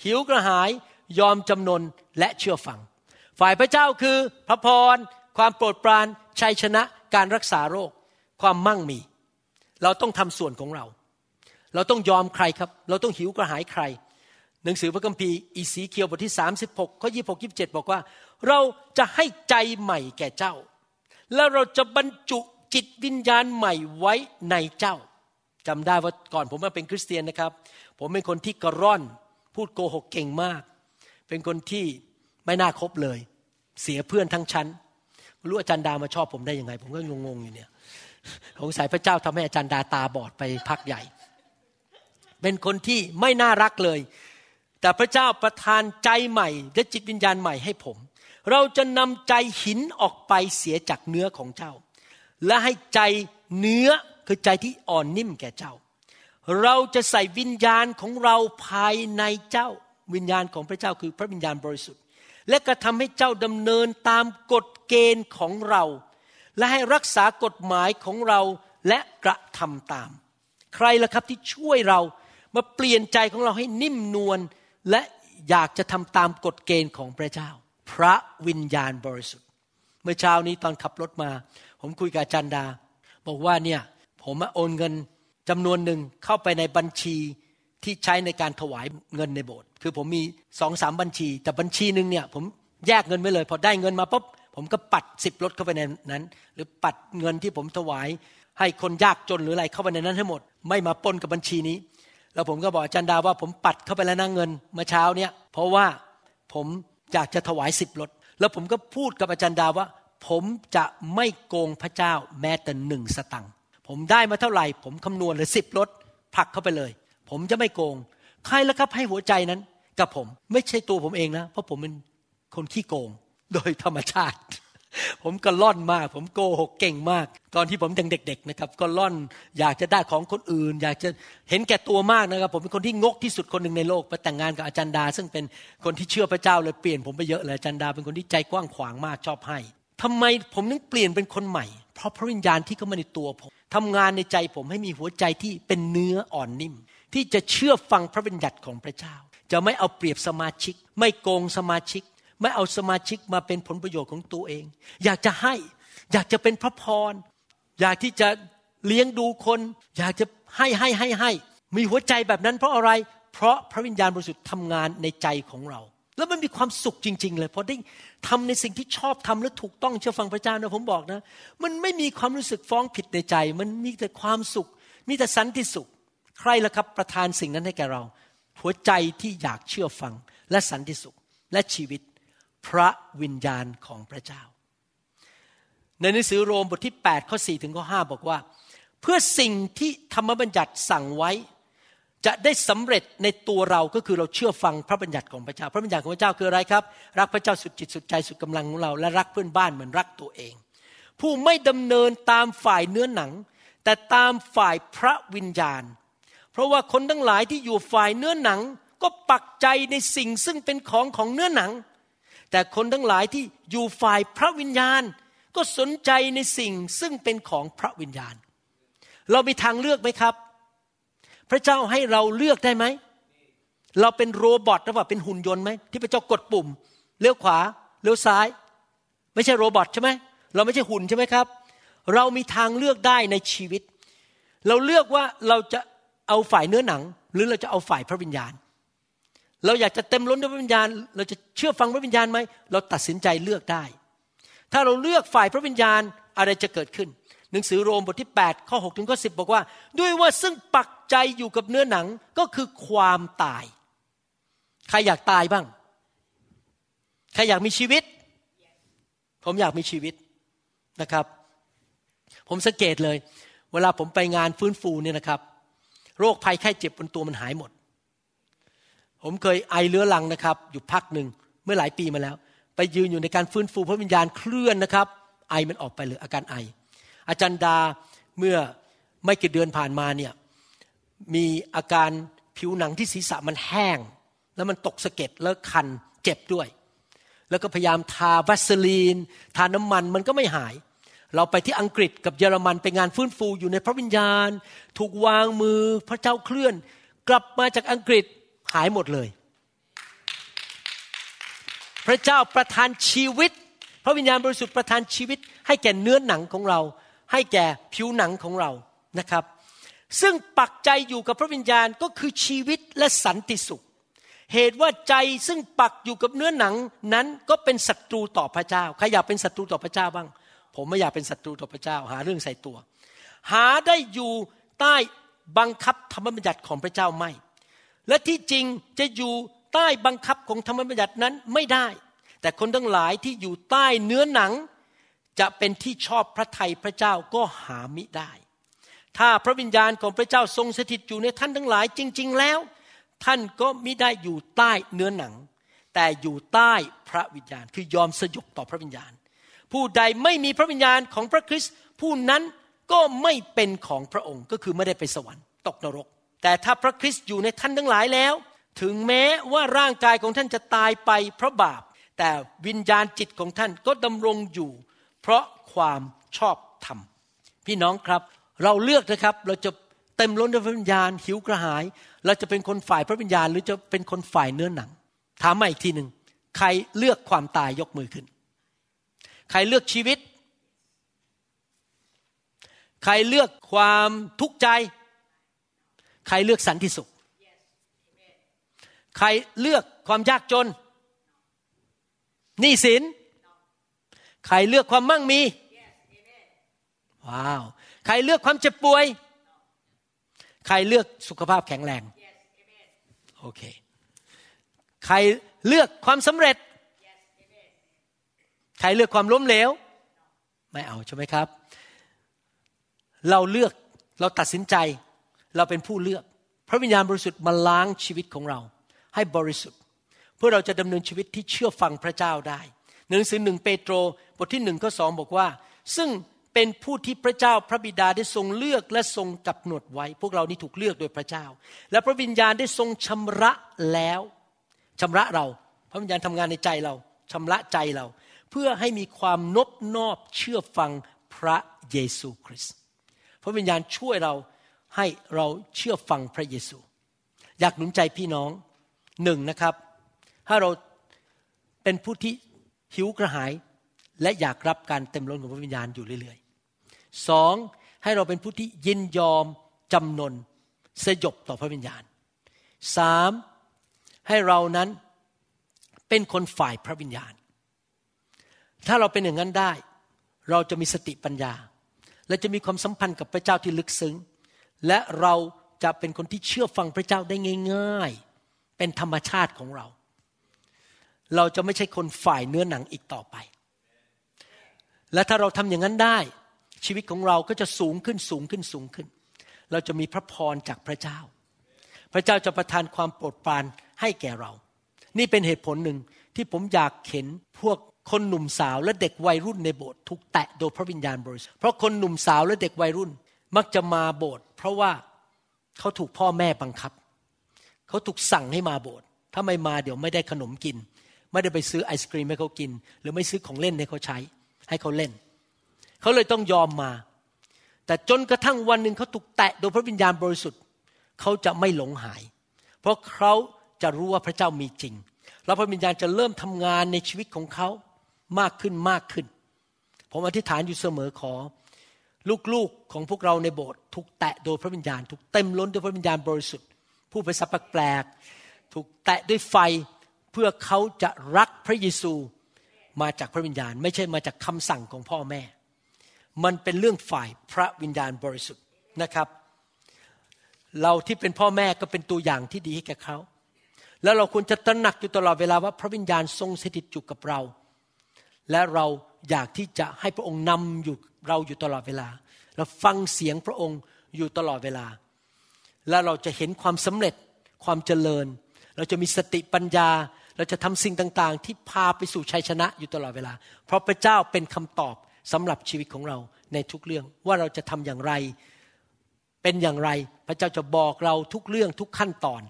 หิวกระหายยอมจำนนและเชื่อฟังฝ่ายพระเจ้าคือพระพรความโปรดปรานชัยชนะการรักษาโรคความมั่งมีเราต้องทำส่วนของเราเราต้องยอมใครครับเราต้องหิวกระหายใครหนังสือพระคัมภีร์อีสีเคียวบทที่36ข้อ26 27บอกว่าเราจะให้ใจใหม่แก่เจ้าและเราจะบรรจุจิตวิญญาณใหม่ไว้ในเจ้าจำได้ว่าก่อนผมมาเป็นคริสเตียนนะครับผมเป็นคนที่กระร่อนพูดโกหกเก่งมากเป็นคนที่ไม่น่าคบเลยเสียเพื่อนทั้งชั้นรู้อาจารย์ดามาชอบผมได้ยังไงผมก็งงๆอยู่เนี่ยสงสัยพระเจ้าทำให้อาจารย์ดาตาบอดไปพักใหญ่เป็นคนที่ไม่น่ารักเลยแต่พระเจ้าประทานใจใหม่และจิตวิญญาณใหม่ให้ผมเราจะนำใจหินออกไปเสียจากเนื้อของเจ้าและให้ใจเนื้อคือใจที่อ่อนนิ่มแก่เจ้าเราจะใส่วิญญาณของเราภายในเจ้าวิญญาณของพระเจ้าคือพระวิญญาณบริสุทธิ์และกระทำให้เจ้าดำเนินตามกฎเกณฑ์ของเราและให้รักษากฎหมายของเราและกระทำตามใครล่ะครับที่ช่วยเรามาเปลี่ยนใจของเราให้นิ่มนวลและอยากจะทำตามกฎเกณฑ์ของพระเจ้าพระวิญญาณบริสุทธิ์เมื่อเช้านี้ตอนขับรถมาผมคุยกับอาจารย์ดาบอกว่าเนี่ยผมโอนเงินจำนวนหนึ่งเข้าไปในบัญชีที่ใช้ในการถวายเงินในโบสถ์คือผมมี 2-3 บัญชีแต่บัญชีนึงเนี่ยผมแยกเงินไว้เลยพอได้เงินมาปุ๊บผมก็ปัด10ลดเข้าไปในนั้นหรือปัดเงินที่ผมถวายให้คนยากจนหรืออะไรเข้าไปในนั้นให้หมดไม่มาปนกับบัญชีนี้แล้วผมก็บอกอาจารย์ดาว่าผมปัดเข้าไปแล้วนะเงินเมื่อเช้าเนี่ยเพราะว่าผมอยากจะถวาย10ลดแล้วผมก็พูดกับอาจารย์ดาว่าผมจะไม่โกงพระเจ้าแม้แต่1สตังค์ผมได้มาเท่าไหร่ผมคำนวณเลย10ลดผลักเข้าไปเลยผมจะไม่โกงใครล่ะครับให้หัวใจนั้นกับผมไม่ใช่ตัวผมเองนะเพราะผมเป็นคนขี้โกงโดยธรรมชาติ ผมก็ล่อนมากผมโกหกเก่งมากตอนที่ผมยังเด็กๆนะครับก็ล่อนอยากจะได้ของคนอื่นอยากจะเห็นแก่ตัวมากนะครับผมเป็นคนที่งกที่สุดคนนึงในโลกไปแต่งงานกับอาจารย์ดาซึ่งเป็นคนที่เชื่อพระเจ้าเลยเปลี่ยนผมไปเยอะเลยอาจารย์ดาเป็นคนที่ใจกว้างขวางมากชอบให้ทำไมผมถึงเปลี่ยนเป็นคนใหม่เพราะพระวิญญาณที่เข้ามาในตัวผมทำงานในใจผมให้มีหัวใจที่เป็นเนื้ออ่อนนิ่มที่จะเชื่อฟังพระบัญญัติของพระเจ้าจะไม่เอาเปรียบสมาชิกไม่โกงสมาชิกไม่เอาสมาชิกมาเป็นผลประโยชน์ของตัวเองอยากจะให้อยากจะเป็นพระพรอยากที่จะเลี้ยงดูคนอยากจะให้มีหัวใจแบบนั้นเพราะอะไรเพราะพระวิญญาณบริสุทธิ์ทำงานในใจของเราแล้วมันมีความสุขจริงๆเลยพอได้ทำในสิ่งที่ชอบทำและถูกต้องเชื่อฟังพระเจ้านะผมบอกนะมันไม่มีความรู้สึกฟ้องผิดในใจมันมีแต่ความสุขมีแต่สันติสุขใครล่ะครับประทานสิ่งนั้นให้แก่เราหัวใจที่อยากเชื่อฟังและสันติสุขและชีวิตพระวิญญาณของพระเจ้าในหนังสือโรมบทที่8ข้อ4ถึงข้อ5บอกว่าเพื่อสิ่งที่ธรรมบัญญัติสั่งไว้จะได้สำเร็จในตัวเราก็คือเราเชื่อฟังพระบัญญัติของพระเจ้าพระบัญญัติของพระเจ้าคืออะไรครับรักพระเจ้าสุดจิตสุดใจสุดกำลังของเราและรักเพื่อนบ้านเหมือนรักตัวเองผู้ไม่ดำเนินตามฝ่ายเนื้อหนังแต่ตามฝ่ายพระวิญญาณเพราะว่าคนทั้งหลายที่อยู่ฝ่ายเนื้อหนังก็ปักใจในสิ่งซึ่งเป็นของเนื้อหนังแต่คนทั้งหลายที่อยู่ฝ่ายพระวิญญาณก็สนใจในสิ่งซึ่งเป็นของพระวิญญาณเรามีทางเลือกไหมครับพระเจ้าให้เราเลือกได้ไหมเราเป็นโรบอทหรือว่าเป็นหุ่นยนต์ไหมที่พระเจ้ากดปุ่มเลี้ยวขวาเลี้ยวซ้ายไม่ใช่โรบอทใช่ไหมเราไม่ใช่หุ่นใช่ไหมครับเรามีทางเลือกได้ในชีวิตเราเลือกว่าเราจะเอาฝ่ายเนื้อหนังหรือเราจะเอาฝ่ายพระวิญญาณเราอยากจะเต็มล้นด้วยพระวิญญาณเราจะเชื่อฟังพระวิญญาณไหมเราตัดสินใจเลือกได้ถ้าเราเลือกฝ่ายพระวิญญาณอะไรจะเกิดขึ้นหนังสือโรมบทที่8ข้อ6ถึงข้อ10บอกว่าด้วยว่าซึ่งปักใจอยู่กับเนื้อหนังก็คือความตายใครอยากตายบ้างใครอยากมีชีวิต yes. ผมอยากมีชีวิตนะครับผมสังเกตเลยเวลาผมไปงานฟื้นฟูเนี่ยนะครับโรคภัยไข้เจ็บบนตัวมันหายหมดผมเคยไอเรื้อรังนะครับอยู่พักนึงเมื่อหลายปีมาแล้วไปยืนอยู่ในการฟื้นฟูพระวิญญาณเคลื่อนนะครับไอมันออกไปเลยอาการไออาจารย์ดาเมื่อไม่กี่เดือนผ่านมาเนี่ยมีอาการผิวหนังที่ศีรษะมันแห้งแล้วมันตกสะเก็ดแล้วคันเจ็บด้วยแล้วก็พยายามทาวัสลีนทาน้ำมันมันก็ไม่หายเราไปที่อังกฤษกับเยอรมันไปงานฟื้นฟูอยู่ในพระวิญญาณถูกวางมือพระเจ้าเคลื่อนกลับมาจากอังกฤษหายหมดเลยพระเจ้าประทานชีวิตพระวิญญาณบริสุทธิ์ประทานชีวิตให้แก่เนื้อหนังของเราให้แก่ผิวหนังของเรานะครับซึ่งปักใจอยู่กับพระวิญญาณก็คือชีวิตและสันติสุขเหตุว่าใจซึ่งปักอยู่กับเนื้อหนังนั้นก็เป็นศัตรูต่อพระเจ้าใครอยากเป็นศัตรูต่อพระเจ้าบ้างผมไม่อยากเป็นศัตรูต่อพระเจ้าหาเรื่องใส่ตัวหาได้อยู่ใต้บังคับธรรมบัญญัติของพระเจ้าไม่และที่จริงจะอยู่ใต้บังคับของธรรมบัญญัตินั้นไม่ได้แต่คนทั้งหลายที่อยู่ใต้เนื้อหนังจะเป็นที่ชอบพระทัยพระเจ้าก็หามิได้ถ้าพระวิญญาณของพระเจ้าทรงสถิตอยู่ในท่านทั้งหลายจริงๆแล้วท่านก็มิได้อยู่ใต้เนื้อหนังแต่อยู่ใต้พระวิญญาณคือยอมสยบต่อพระวิญญาณผู้ใดไม่มีพระวิญญาณของพระคริสต์ผู้นั้นก็ไม่เป็นของพระองค์ก็คือไม่ได้ไปสวรรค์ตกนรกแต่ถ้าพระคริสต์อยู่ในท่านทั้งหลายแล้วถึงแม้ว่าร่างกายของท่านจะตายไปเพราะบาปแต่วิญญาณจิตของท่านก็ดำรงอยู่เพราะความชอบธรรมพี่น้องครับเราเลือกนะครับเราจะเต็มล้นด้วยพระวิญญาณหิวกระหายเราจะเป็นคนฝ่ายพระวิญญาณหรือจะเป็นคนฝ่ายเนื้อหนังถามใหม่อีกทีนึงใครเลือกความตายยกมือขึ้นใครเลือกชีวิตใครเลือกความทุกข์ใจใครเลือกสันติสุข yes. ใครเลือกความยากจน no. หนี้สิน no. ใครเลือกความมั่งมี yes. ว้าวใครเลือกความเจ็บป่วย no. ใครเลือกสุขภาพแข็งแรง yes. โอเคใครเลือกความสำเร็จ yes. ใครเลือกความล้มเหลว no. ไม่เอาใช่ไหมครับเราเลือกเราตัดสินใจเราเป็นผู้เลือกพระวิญญาณบริสุทธิ์มาล้างชีวิตของเราให้บริสุทธิ์เพื่อเราจะดำเนินชีวิตที่เชื่อฟังพระเจ้าได้ หนังสือ1เปโตรบทที่1ข้อ2บอกว่าซึ่งเป็นผู้ที่พระเจ้าพระบิดาได้ทรงเลือกและทรงกำหนดไว้พวกเรานี่ถูกเลือกโดยพระเจ้าและพระวิญญาณได้ทรงชำระแล้วชำระเราพระวิญญาณทำงานในใจเราชำระใจเราเพื่อให้มีความนบนอบเชื่อฟังพระเยซูคริสต์พระวิญญาณช่วยเราให้เราเชื่อฟังพระเยซูอยากหนุนใจพี่น้อง1นะครับถ้าเราเป็นผู้ที่หิวกระหายและอยากรับการเต็มล้นของพระวิญญาณอยู่เรื่อยๆ2ให้เราเป็นผู้ที่ยินยอมจำนนสยบต่อพระวิญญาณ3ให้เรานั้นเป็นคนฝ่ายพระวิญญาณถ้าเราเป็นอย่างนั้นได้เราจะมีสติปัญญาและจะมีความสัมพันธ์กับพระเจ้าที่ลึกซึ้งและเราจะเป็นคนที่เชื่อฟังพระเจ้าได้ง่ายๆเป็นธรรมชาติของเราเราจะไม่ใช่คนฝ่ายเนื้อหนังอีกต่อไปและถ้าเราทำอย่างนั้นได้ชีวิตของเราก็จะสูงขึ้นสูงขึ้นสูงขึ้นเราจะมีพระพรจากพระเจ้าพระเจ้าจะประทานความโปรดปรานให้แก่เรานี่เป็นเหตุผลหนึ่งที่ผมอยากเห็นพวกคนหนุ่มสาวและเด็กวัยรุ่นในโบสถ์ถูกแตะโดยพระวิญญาณบริสุทธิ์เพราะคนหนุ่มสาวและเด็กวัยรุ่นมักจะมาโบสถ์เพราะว่าเขาถูกพ่อแม่บังคับเขาถูกสั่งให้มาโบสถ์ถ้าไม่มาเดี๋ยวไม่ได้ขนมกินไม่ได้ไปซื้อไอศกรีมให้เขากินหรือไม่ซื้อของเล่นให้เขาใช้ให้เขาเล่นเขาเลยต้องยอมมาแต่จนกระทั่งวันหนึ่งเขาถูกแตะโดยพระวิญญาณบริสุทธิ์เขาจะไม่หลงหายเพราะเขาจะรู้ว่าพระเจ้ามีจริงแล้วพระวิญญาณจะเริ่มทำงานในชีวิตของเขามากขึ้นมากขึ้นผมอธิษฐานอยู่เสมอขอลูกๆของพวกเราในโบสถ์ถูกแตะโดยพระวิญญาณถูกเต็มล้นด้วยพระวิญญาณบริสุทธิ์ผู้ภาษาแปลกๆถูกแตะด้วยไฟเพื่อเขาจะรักพระเยซูมาจากพระวิญญาณไม่ใช่มาจากคำสั่งของพ่อแม่มันเป็นเรื่องฝ่ายพระวิญญาณบริสุทธิ์นะครับเราที่เป็นพ่อแม่ก็เป็นตัวอย่างที่ดีให้แก่เขาแล้วเราควรจะตระหนักอยู่ตลอดเวลาว่าพระวิญญาณทรงสถิตอยู่กับเราและเราอยากที่จะให้พระองค์นำอยู่เราอยู่ตลอดเวลาเราฟังเสียงพระองค์อยู่ตลอดเวลาและเราจะเห็นความสำเร็จความเจริญเราจะมีสติปัญญาเราจะทำสิ่งต่างๆที่พาไปสู่ชัยชนะอยู่ตลอดเวลาเพราะพระเจ้าเป็นคำตอบสำหรับชีวิตของเราในทุกเรื่องว่าเราจะทำอย่างไรเป็นอย่างไรพระเจ้าจะบอกเราทุกเรื่องทุกขั้นตอน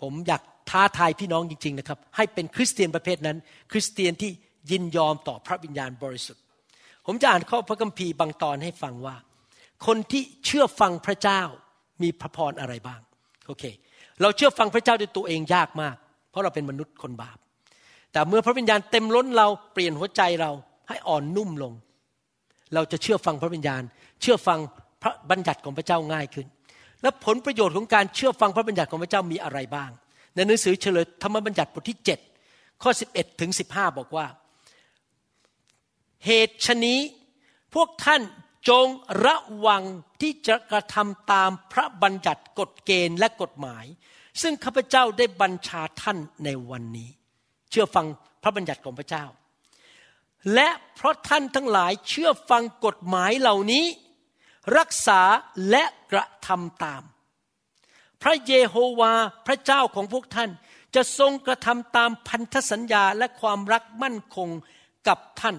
ผมอยากท้าทายพี่น้องจริงๆนะครับให้เป็นคริสเตียนประเภทนั้นคริสเตียนที่ยินยอมต่อพระวิญญาณบริสุทธิ์ผมจะอ่านข้อพระคัมภีร์บางตอนให้ฟังว่าคนที่เชื่อฟังพระเจ้ามีพระพรอะไรบ้างโอเคเราเชื่อฟังพระเจ้าด้วยตัวเองยากมากเพราะเราเป็นมนุษย์คนบาปแต่เมื่อพระวิญญาณเต็มล้นเราเปลี่ยนหัวใจเราให้อ่อนนุ่มลงเราจะเชื่อฟังพระวิญญาณเชื่อฟังพระบัญญัติของพระเจ้าง่ายขึ้นและผลประโยชน์ของการเชื่อฟังพระบัญญัติของพระเจ้ามีอะไรบ้างในหนังสือเฉลยธรรมบัญญัติบทที่7ข้อ11ถึง15บอกว่าเหตุฉะนี้พวกท่านจงระวังที่จะกระทำตามพระบัญญัติกฎเกณฑ์และกฎหมายซึ่งข้าพเจ้าได้บัญชาท่านในวันนี้เชื่อฟังพระบัญญัติของพระเจ้าและเพราะท่านทั้งหลายเชื่อฟังกฎหมายเหล่านี้รักษาและกระทำตามพระเยโฮวาห์พระเจ้าของพวกท่านจะทรงกระทำตามพันธสัญญาและความรักมั่นคงกับท่าน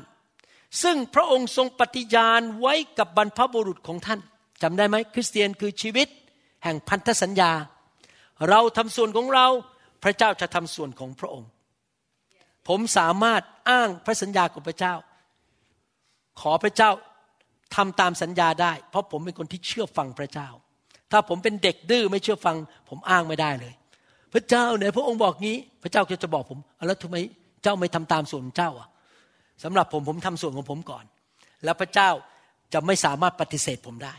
ซึ่งพระองค์ทรงปฏิญาณไว้กับบรรพบุรุษของท่านจำได้ไหมคริสเตียนคือชีวิตแห่งพันธสัญญาเราทำส่วนของเราพระเจ้าจะทำส่วนของพระองค์ผมสามารถอ้างพระสัญญาของพระเจ้าขอพระเจ้าทำตามสัญญาได้เพราะผมเป็นคนที่เชื่อฟังพระเจ้าถ้าผมเป็นเด็กดื้อไม่เชื่อฟังผมอ้างไม่ได้เลยพระเจ้าไหนพระองค์บอกงี้พระเจ้าจะบอกผมแล้วทำไมเจ้าไม่ทำตามส่วนเจ้าอ่ะสำหรับผมผมทำส่วนของผมก่อนแล้วพระเจ้าจะไม่สามารถปฏิเสธผมได้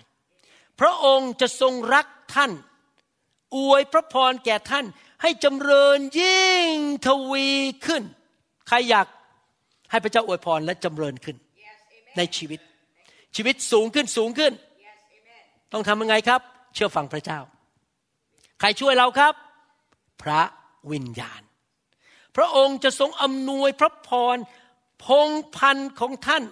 พระองค์จะทรงรักท่านอวยพระพรแก่ท่านให้จำเริญยิ่งทวีขึ้นใครอยากให้พระเจ้าอวยพรและจำเริญขึ้น yes, ในชีวิต Amen. ชีวิตสูงขึ้นสูงขึ้น yes, ต้องทำยังไงครับเชื่อฟังพระเจ้าใครช่วยเราครับพระวิญญาณพระองค์จะทรงอำนวยพระพรพงพันธุ์ของท่าน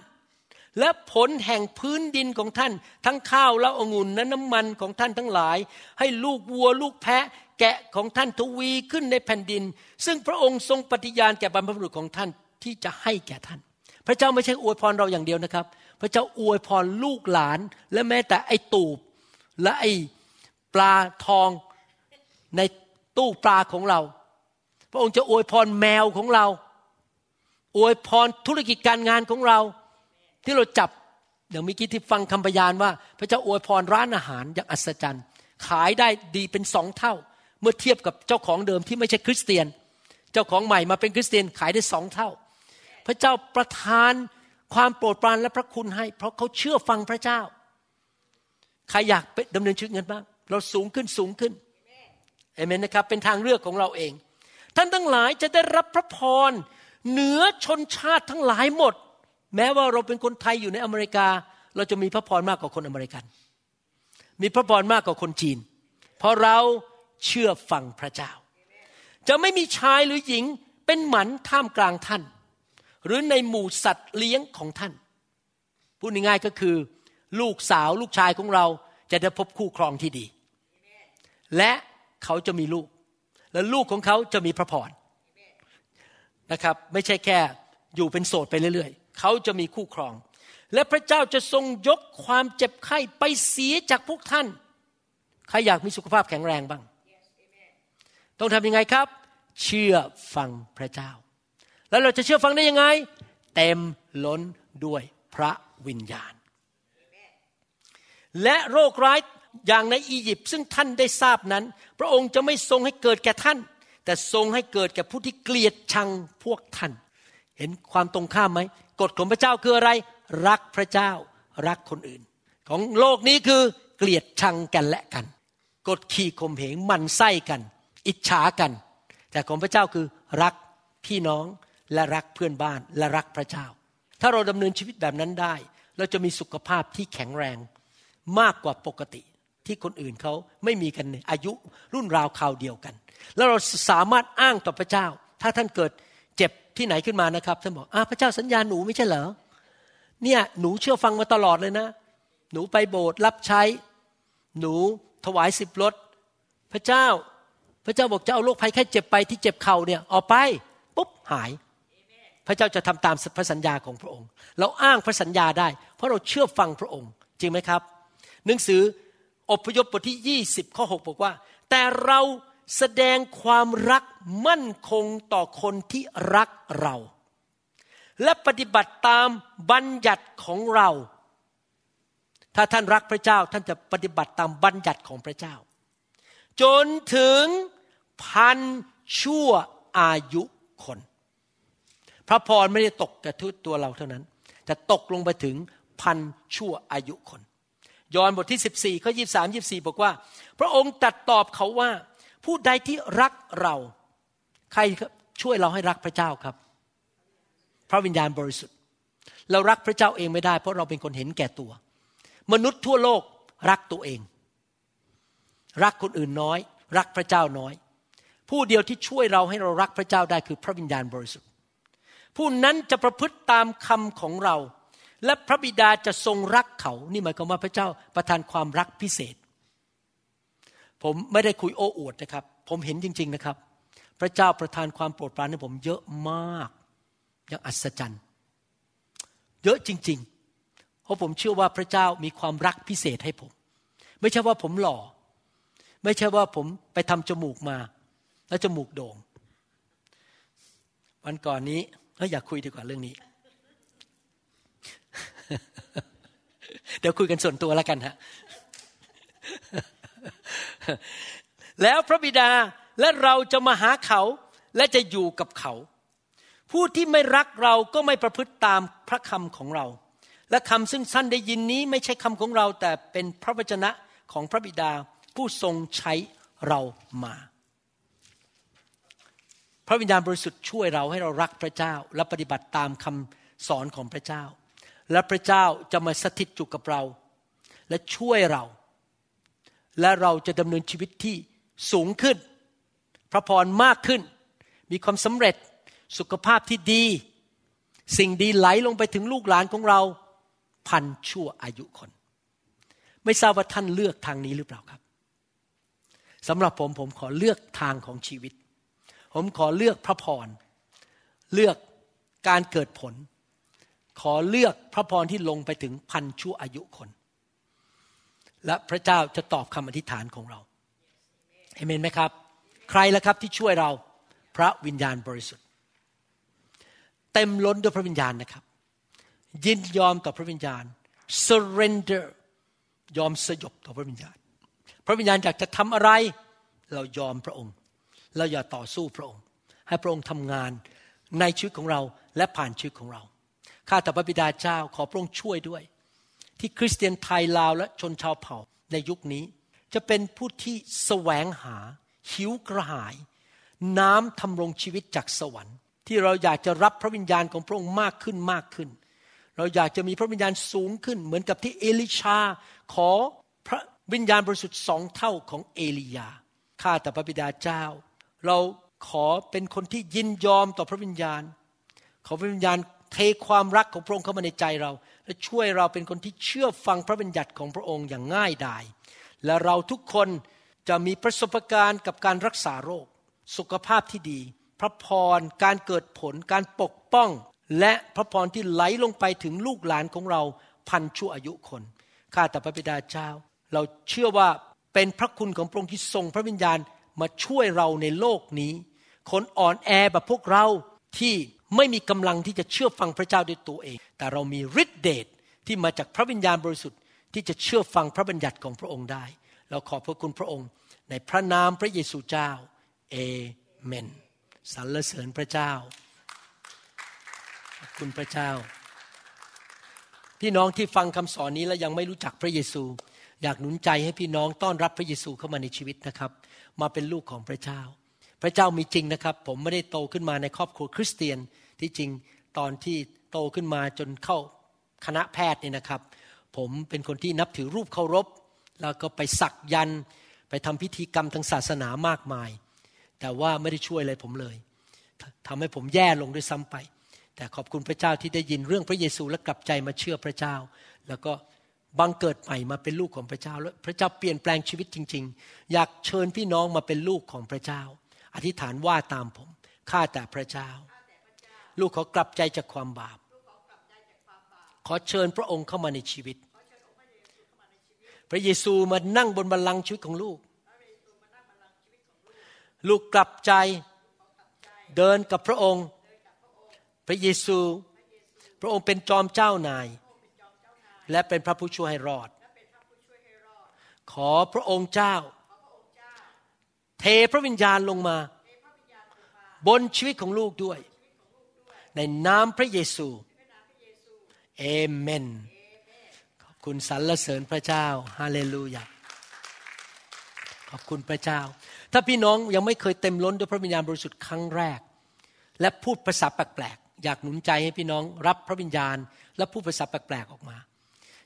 และผลแห่งพื้นดินของท่านทั้งข้าวและองุ่นและน้ำมันของท่านทั้งหลายให้ลูกวัวลูกแพะแกะของท่านทวีขึ้นในแผ่นดินซึ่งพระองค์ทรงปฏิญาณแก่บรรพบุรุษของท่าน ที่จะให้แก่ท่านพระเจ้าไม่ใช่อวยพรเราอย่างเดียวนะครับพระเจ้าอวยพรลูกหลานและแม้แต่ไอ้ตูบและไอ้ปลาทองในตู้ปลาของเราพระองค์จะอวยพรแมวของเราอวยพรธุรกิจการงานของเราที่เราจับอย่างเมื่อกี้ที่ฟังคำพยานว่าพระเจ้าอวยพรร้านอาหารอย่างอัศจรรย์ขายได้ดีเป็น2เท่าเมื่อเทียบกับเจ้าของเดิมที่ไม่ใช่คริสเตียนเจ้าของใหม่มาเป็นคริสเตียนขายได้2เท่าพระเจ้าประทานความโปรดปรานและพระคุณให้เพราะเขาเชื่อฟังพระเจ้าใครอยากดำเนินชีวิตงั้นบ้างเราสูงขึ้นสูงขึ้นเอเมนนะครับเป็นทางเลือกของเราเองท่านทั้งหลายจะได้รับพระพรเหนือชนชาติทั้งหลายหมดแม้ว่าเราเป็นคนไทยอยู่ในอเมริกาเราจะมีพระพรมากกว่าคนอเมริกันมีพระพรมากกว่าคนจีนเพราะเราเชื่อฟังพระเจ้าจะไม่มีชายหรือหญิงเป็นหมันท่ามกลางท่านหรือในหมู่สัตว์เลี้ยงของท่านพูดง่ายๆก็คือลูกสาวลูกชายของเราจะได้พบคู่ครองที่ดีและเขาจะมีลูกและลูกของเขาจะมีพระพรนะครับไม่ใช่แค่อยู่เป็นโสดไปเรื่อยๆเขาจะมีคู่ครองและพระเจ้าจะทรงยกความเจ็บไข้ไปเสียจากพวกท่านใครอยากมีสุขภาพแข็งแรงบ้าง yes, ต้องทำยังไงครับเชื่อฟังพระเจ้าแล้วเราจะเชื่อฟังได้ยังไงเต็มล้นด้วยพระวิญญาณ Amen. และโรคร้ายอย่างในอียิปต์ซึ่งท่านได้ทราบนั้นพระองค์จะไม่ทรงให้เกิดแก่ท่านแต่ทรงให้เกิดแก่ผู้ที่เกลียดชังพวกท่านเห็นความตรงข้ามไหมกฎของพระเจ้าคืออะไรรักพระเจ้ารักคนอื่นของโลกนี้คือเกลียดชังกันและกันกดขี่ข่มเหงหมั่นไส้กันอิจฉากันแต่ของพระเจ้าคือรักพี่น้องและรักเพื่อนบ้านและรักพระเจ้าถ้าเราดำเนินชีวิตแบบนั้นได้เราจะมีสุขภาพที่แข็งแรงมากกว่าปกติที่คนอื่นเขาไม่มีกันอายุรุ่นราวคราวเดียวกันแล้วเราสามารถอ้างต่อพระเจ้าถ้าท่านเกิดเจ็บที่ไหนขึ้นมานะครับท่านบอกพระเจ้าสัญญาหนูไม่ใช่เหรอเนี่ยหนูเชื่อฟังมาตลอดเลยนะหนูไปโบสถ์รับใช้หนูถวาย10รถพระเจ้าบอกจะเอาโรคภัยไข้เจ็บไปที่เจ็บเข่าเนี่ยออกไปปุ๊บหายพระเจ้าจะทำตามพระสัญญาของพระองค์เราอ้างพระสัญญาได้เพราะเราเชื่อฟังพระองค์จริงไหมครับหนังสืออพยพบทที่20ข้อ6บอกว่าแต่เราแสดงความรักมั่นคงต่อคนที่รักเราและปฏิบัติตามบัญญัติของเราถ้าท่านรักพระเจ้าท่านจะปฏิบัติตามบัญญัติของพระเจ้าจนถึงพันชั่วอายุคนพระพรไม่ได้ตกกระทบตัวเราเท่านั้นแต่ตกลงไปถึงพันชั่วอายุคนยอห์นบทที่14ข้อ23 24บอกว่าพระองค์ตรัสตอบเขาว่าผู้ใดที่รักเราใครช่วยเราให้รักพระเจ้าครับพระวิญญาณบริสุทธิ์เรารักพระเจ้าเองไม่ได้เพราะเราเป็นคนเห็นแก่ตัวมนุษย์ทั่วโลกรักตัวเองรักคนอื่นน้อยรักพระเจ้าน้อยผู้เดียวที่ช่วยเราให้เรารักพระเจ้าได้คือพระวิญญาณบริสุทธิ์ผู้นั้นจะประพฤติตามคำของเราและพระบิดาจะทรงรักเขานี่หมายความว่าพระเจ้าประทานความรักพิเศษผมไม่ได้คุยโอ้อวดนะครับผมเห็นจริงๆนะครับพระเจ้าประทานความโปรดปรานให้ผมเยอะมากอย่างอัศจรรย์เยอะจริงๆเพราะผมเชื่อว่าพระเจ้ามีความรักพิเศษให้ผมไม่ใช่ว่าผมหล่อไม่ใช่ว่าผมไปทำจมูกมาแล้วจมูกโด่งวันก่อนนี้อยากคุยดีกว่าเรื่องนี้ เดี๋ยวคุยกันส่วนตัวแล้วกันฮะ แล้วพระบิดาและเราจะมาหาเขาและจะอยู่กับเขาผู้ที่ไม่รักเราก็ไม่ประพฤติตามพระคำของเราและคำซึ่งท่านได้ยินนี้ไม่ใช่คำของเราแต่เป็นพระวจนะของพระบิดาผู้ทรงใช้เรามาพระวิญญาณบริสุทธิ์ช่วยเราให้เรารักพระเจ้าและปฏิบัติตามคำสอนของพระเจ้าและพระเจ้าจะมาสถิตอยู่กับเราและช่วยเราและเราจะดำเนินชีวิตที่สูงขึ้นพระพรมากขึ้นมีความสำเร็จสุขภาพที่ดีสิ่งดีไหลลงไปถึงลูกหลานของเราพันชั่วอายุคนไม่ทราบว่าท่านเลือกทางนี้หรือเปล่าครับสำหรับผมขอเลือกทางของชีวิตผมขอเลือกพระพรเลือก การเกิดผลขอเลือกพระพรที่ลงไปถึงพันชั่วอายุคนและพระเจ้าจะตอบคำอธิษฐานของเราเอเมนไหมครับใครล่ะครับที่ช่วยเราพระวิญญาณบริสุทธิ์เต็มล้นด้วยพระวิญญาณนะครับยินยอมต่อพระวิญญาณ surrender ยอมสยบต่อพระวิญญาณพระวิญญาณอยากจะทำอะไรเรายอมพระองค์เราอย่าต่อสู้พระองค์ให้พระองค์ทำงานในชีวิตของเราและผ่านชีวิตของเราข้าแต่พระบิดาเจ้าขอพระองค์ช่วยด้วยที่คริสเตียนไทยลาวและชนชาวเผ่าในยุคนี้จะเป็นผู้ที่แสวงหาหิวกระหายน้ำทำรงชีวิตจากสวรรค์ที่เราอยากจะรับพระวิญญาณของพระองค์มากขึ้นมากขึ้นเราอยากจะมีพระวิญญาณสูงขึ้นเหมือนกับที่เอลิชาขอพระวิญญาณบริสุทธิ์2เท่าของเอลียาข้าแต่พระบิดาเจ้าเราขอเป็นคนที่ยินยอมต่อพระวิญญาณขอพระวิญญาณเทความรักของพระองค์เข้ามาในใจเราและช่วยเราเป็นคนที่เชื่อฟังพระบัญญัติของพระองค์อย่างง่ายดายและเราทุกคนจะมีประสบการณ์กับการรักษาโรคสุขภาพที่ดีพระพรการเกิดผลการปกป้องและพระพรที่ไหลลงไปถึงลูกหลานของเราพันชั่วอายุคนข้าแต่พระบิดาเจ้าเราเชื่อว่าเป็นพระคุณของพระองค์ที่ทรงพระวิญญาณมาช่วยเราในโลกนี้คนอ่อนแอแบบพวกเราที่ไม่มีกำลังที่จะเชื่อฟังพระเจ้าด้วยตัวเองแต่เรามีฤทธิ์เดชที่มาจากพระวิญญาณบริสุทธิ์ที่จะเชื่อฟังพระบัญญัติของพระองค์ได้เราขอบพระคุณพระองค์ในพระนามพระเยซูเจ้าเอเมนสรรเสริญพระเจ้าขอบคุณพระเจ้าพี่น้องที่ฟังคำสอนนี้และยังไม่รู้จักพระเยซูอยากหนุนใจให้พี่น้องต้อนรับพระเยซูเข้ามาในชีวิตนะครับมาเป็นลูกของพระเจ้าพระเจ้ามีจริงนะครับผมไม่ได้โตขึ้นมาในครอบครัวคริสเตียนที่จริงตอนที่โตขึ้นมาจนเข้าคณะแพทย์เนี่ยนะครับผมเป็นคนที่นับถือรูปเคารพแล้วก็ไปสักยันต์ไปทำพิธีกรรมทางศาสนามากมายแต่ว่าไม่ได้ช่วยอะไรผมเลยทำให้ผมแย่ลงด้วยซ้ำไปแต่ขอบคุณพระเจ้าที่ได้ยินเรื่องพระเยซูและกลับใจมาเชื่อพระเจ้าแล้วก็บังเกิดใหม่มาเป็นลูกของพระเจ้าแล้วพระเจ้าเปลี่ยนแปลงชีวิตจริงๆอยากเชิญพี่น้องมาเป็นลูกของพระเจ้าอธิษฐานว่าตามผมข้าแต่พระเจ้าลูกขอกลับใจจากความบาปขอเชิญพระองค์เข้ามาในชีวิตพระเยซูมานั่งบนบัลลังก์ชีวิตของลูกลูกกลับใจเดินกับพระองค์พระเยซูพระองค์เป็นจอมเจ้านายและเป็นพระผู้ช่วยให้รอดขอพระองค์เจ้าเทพระวิญญาณลงมาบนชีวิตของลูกด้วยในนามพระเยซูเอเมนขอบคุณสรรเสริญพระเจ้าฮาเลลูยาขอบคุณพระเจ้าถ้าพี่น้องยังไม่เคยเต็มล้นด้วยพระวิญญาณบริสุทธิ์ครั้งแรกและพูดภาษาแปลกๆอยากหนุนใจให้พี่น้องรับพระวิญญาณและพูดภาษาแปลกๆออกมา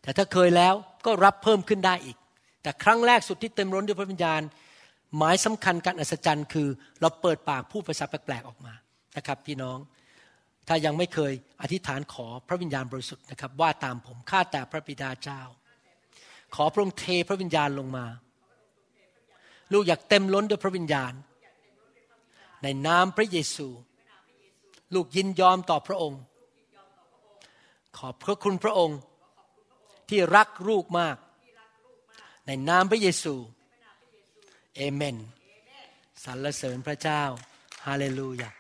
แต่ถ้าเคยแล้วก็รับเพิ่มขึ้นได้อีกแต่ครั้งแรกสุดที่เต็มล้นด้วยพระวิญญาณหมายสำคัญการอัศจรรย์คือเราเปิดปากพูดภาษาแปลกๆออกมานะครับพี่น้องถ้ายังไม่เคยอธิษฐานขอพระวิญญาณบริสุทธิ์นะครับว่าตามผมข้าแต่พระบิดาเจ้าขอพระองค์เทพระวิญญาณลงมาลูกอยากเต็มล้นด้วยพระวิญญาณในนามพระเยซูลูกยินยอมต่อพระองค์ขอบพระคุณพระองค์ที่รักลูกมากในนามพระเยซูเอเมนสรรเสริญพระเจ้าฮาเลลูยา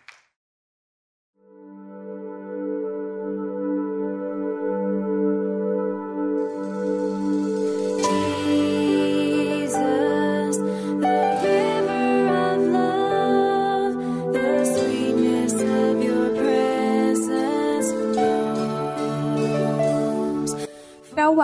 เราหว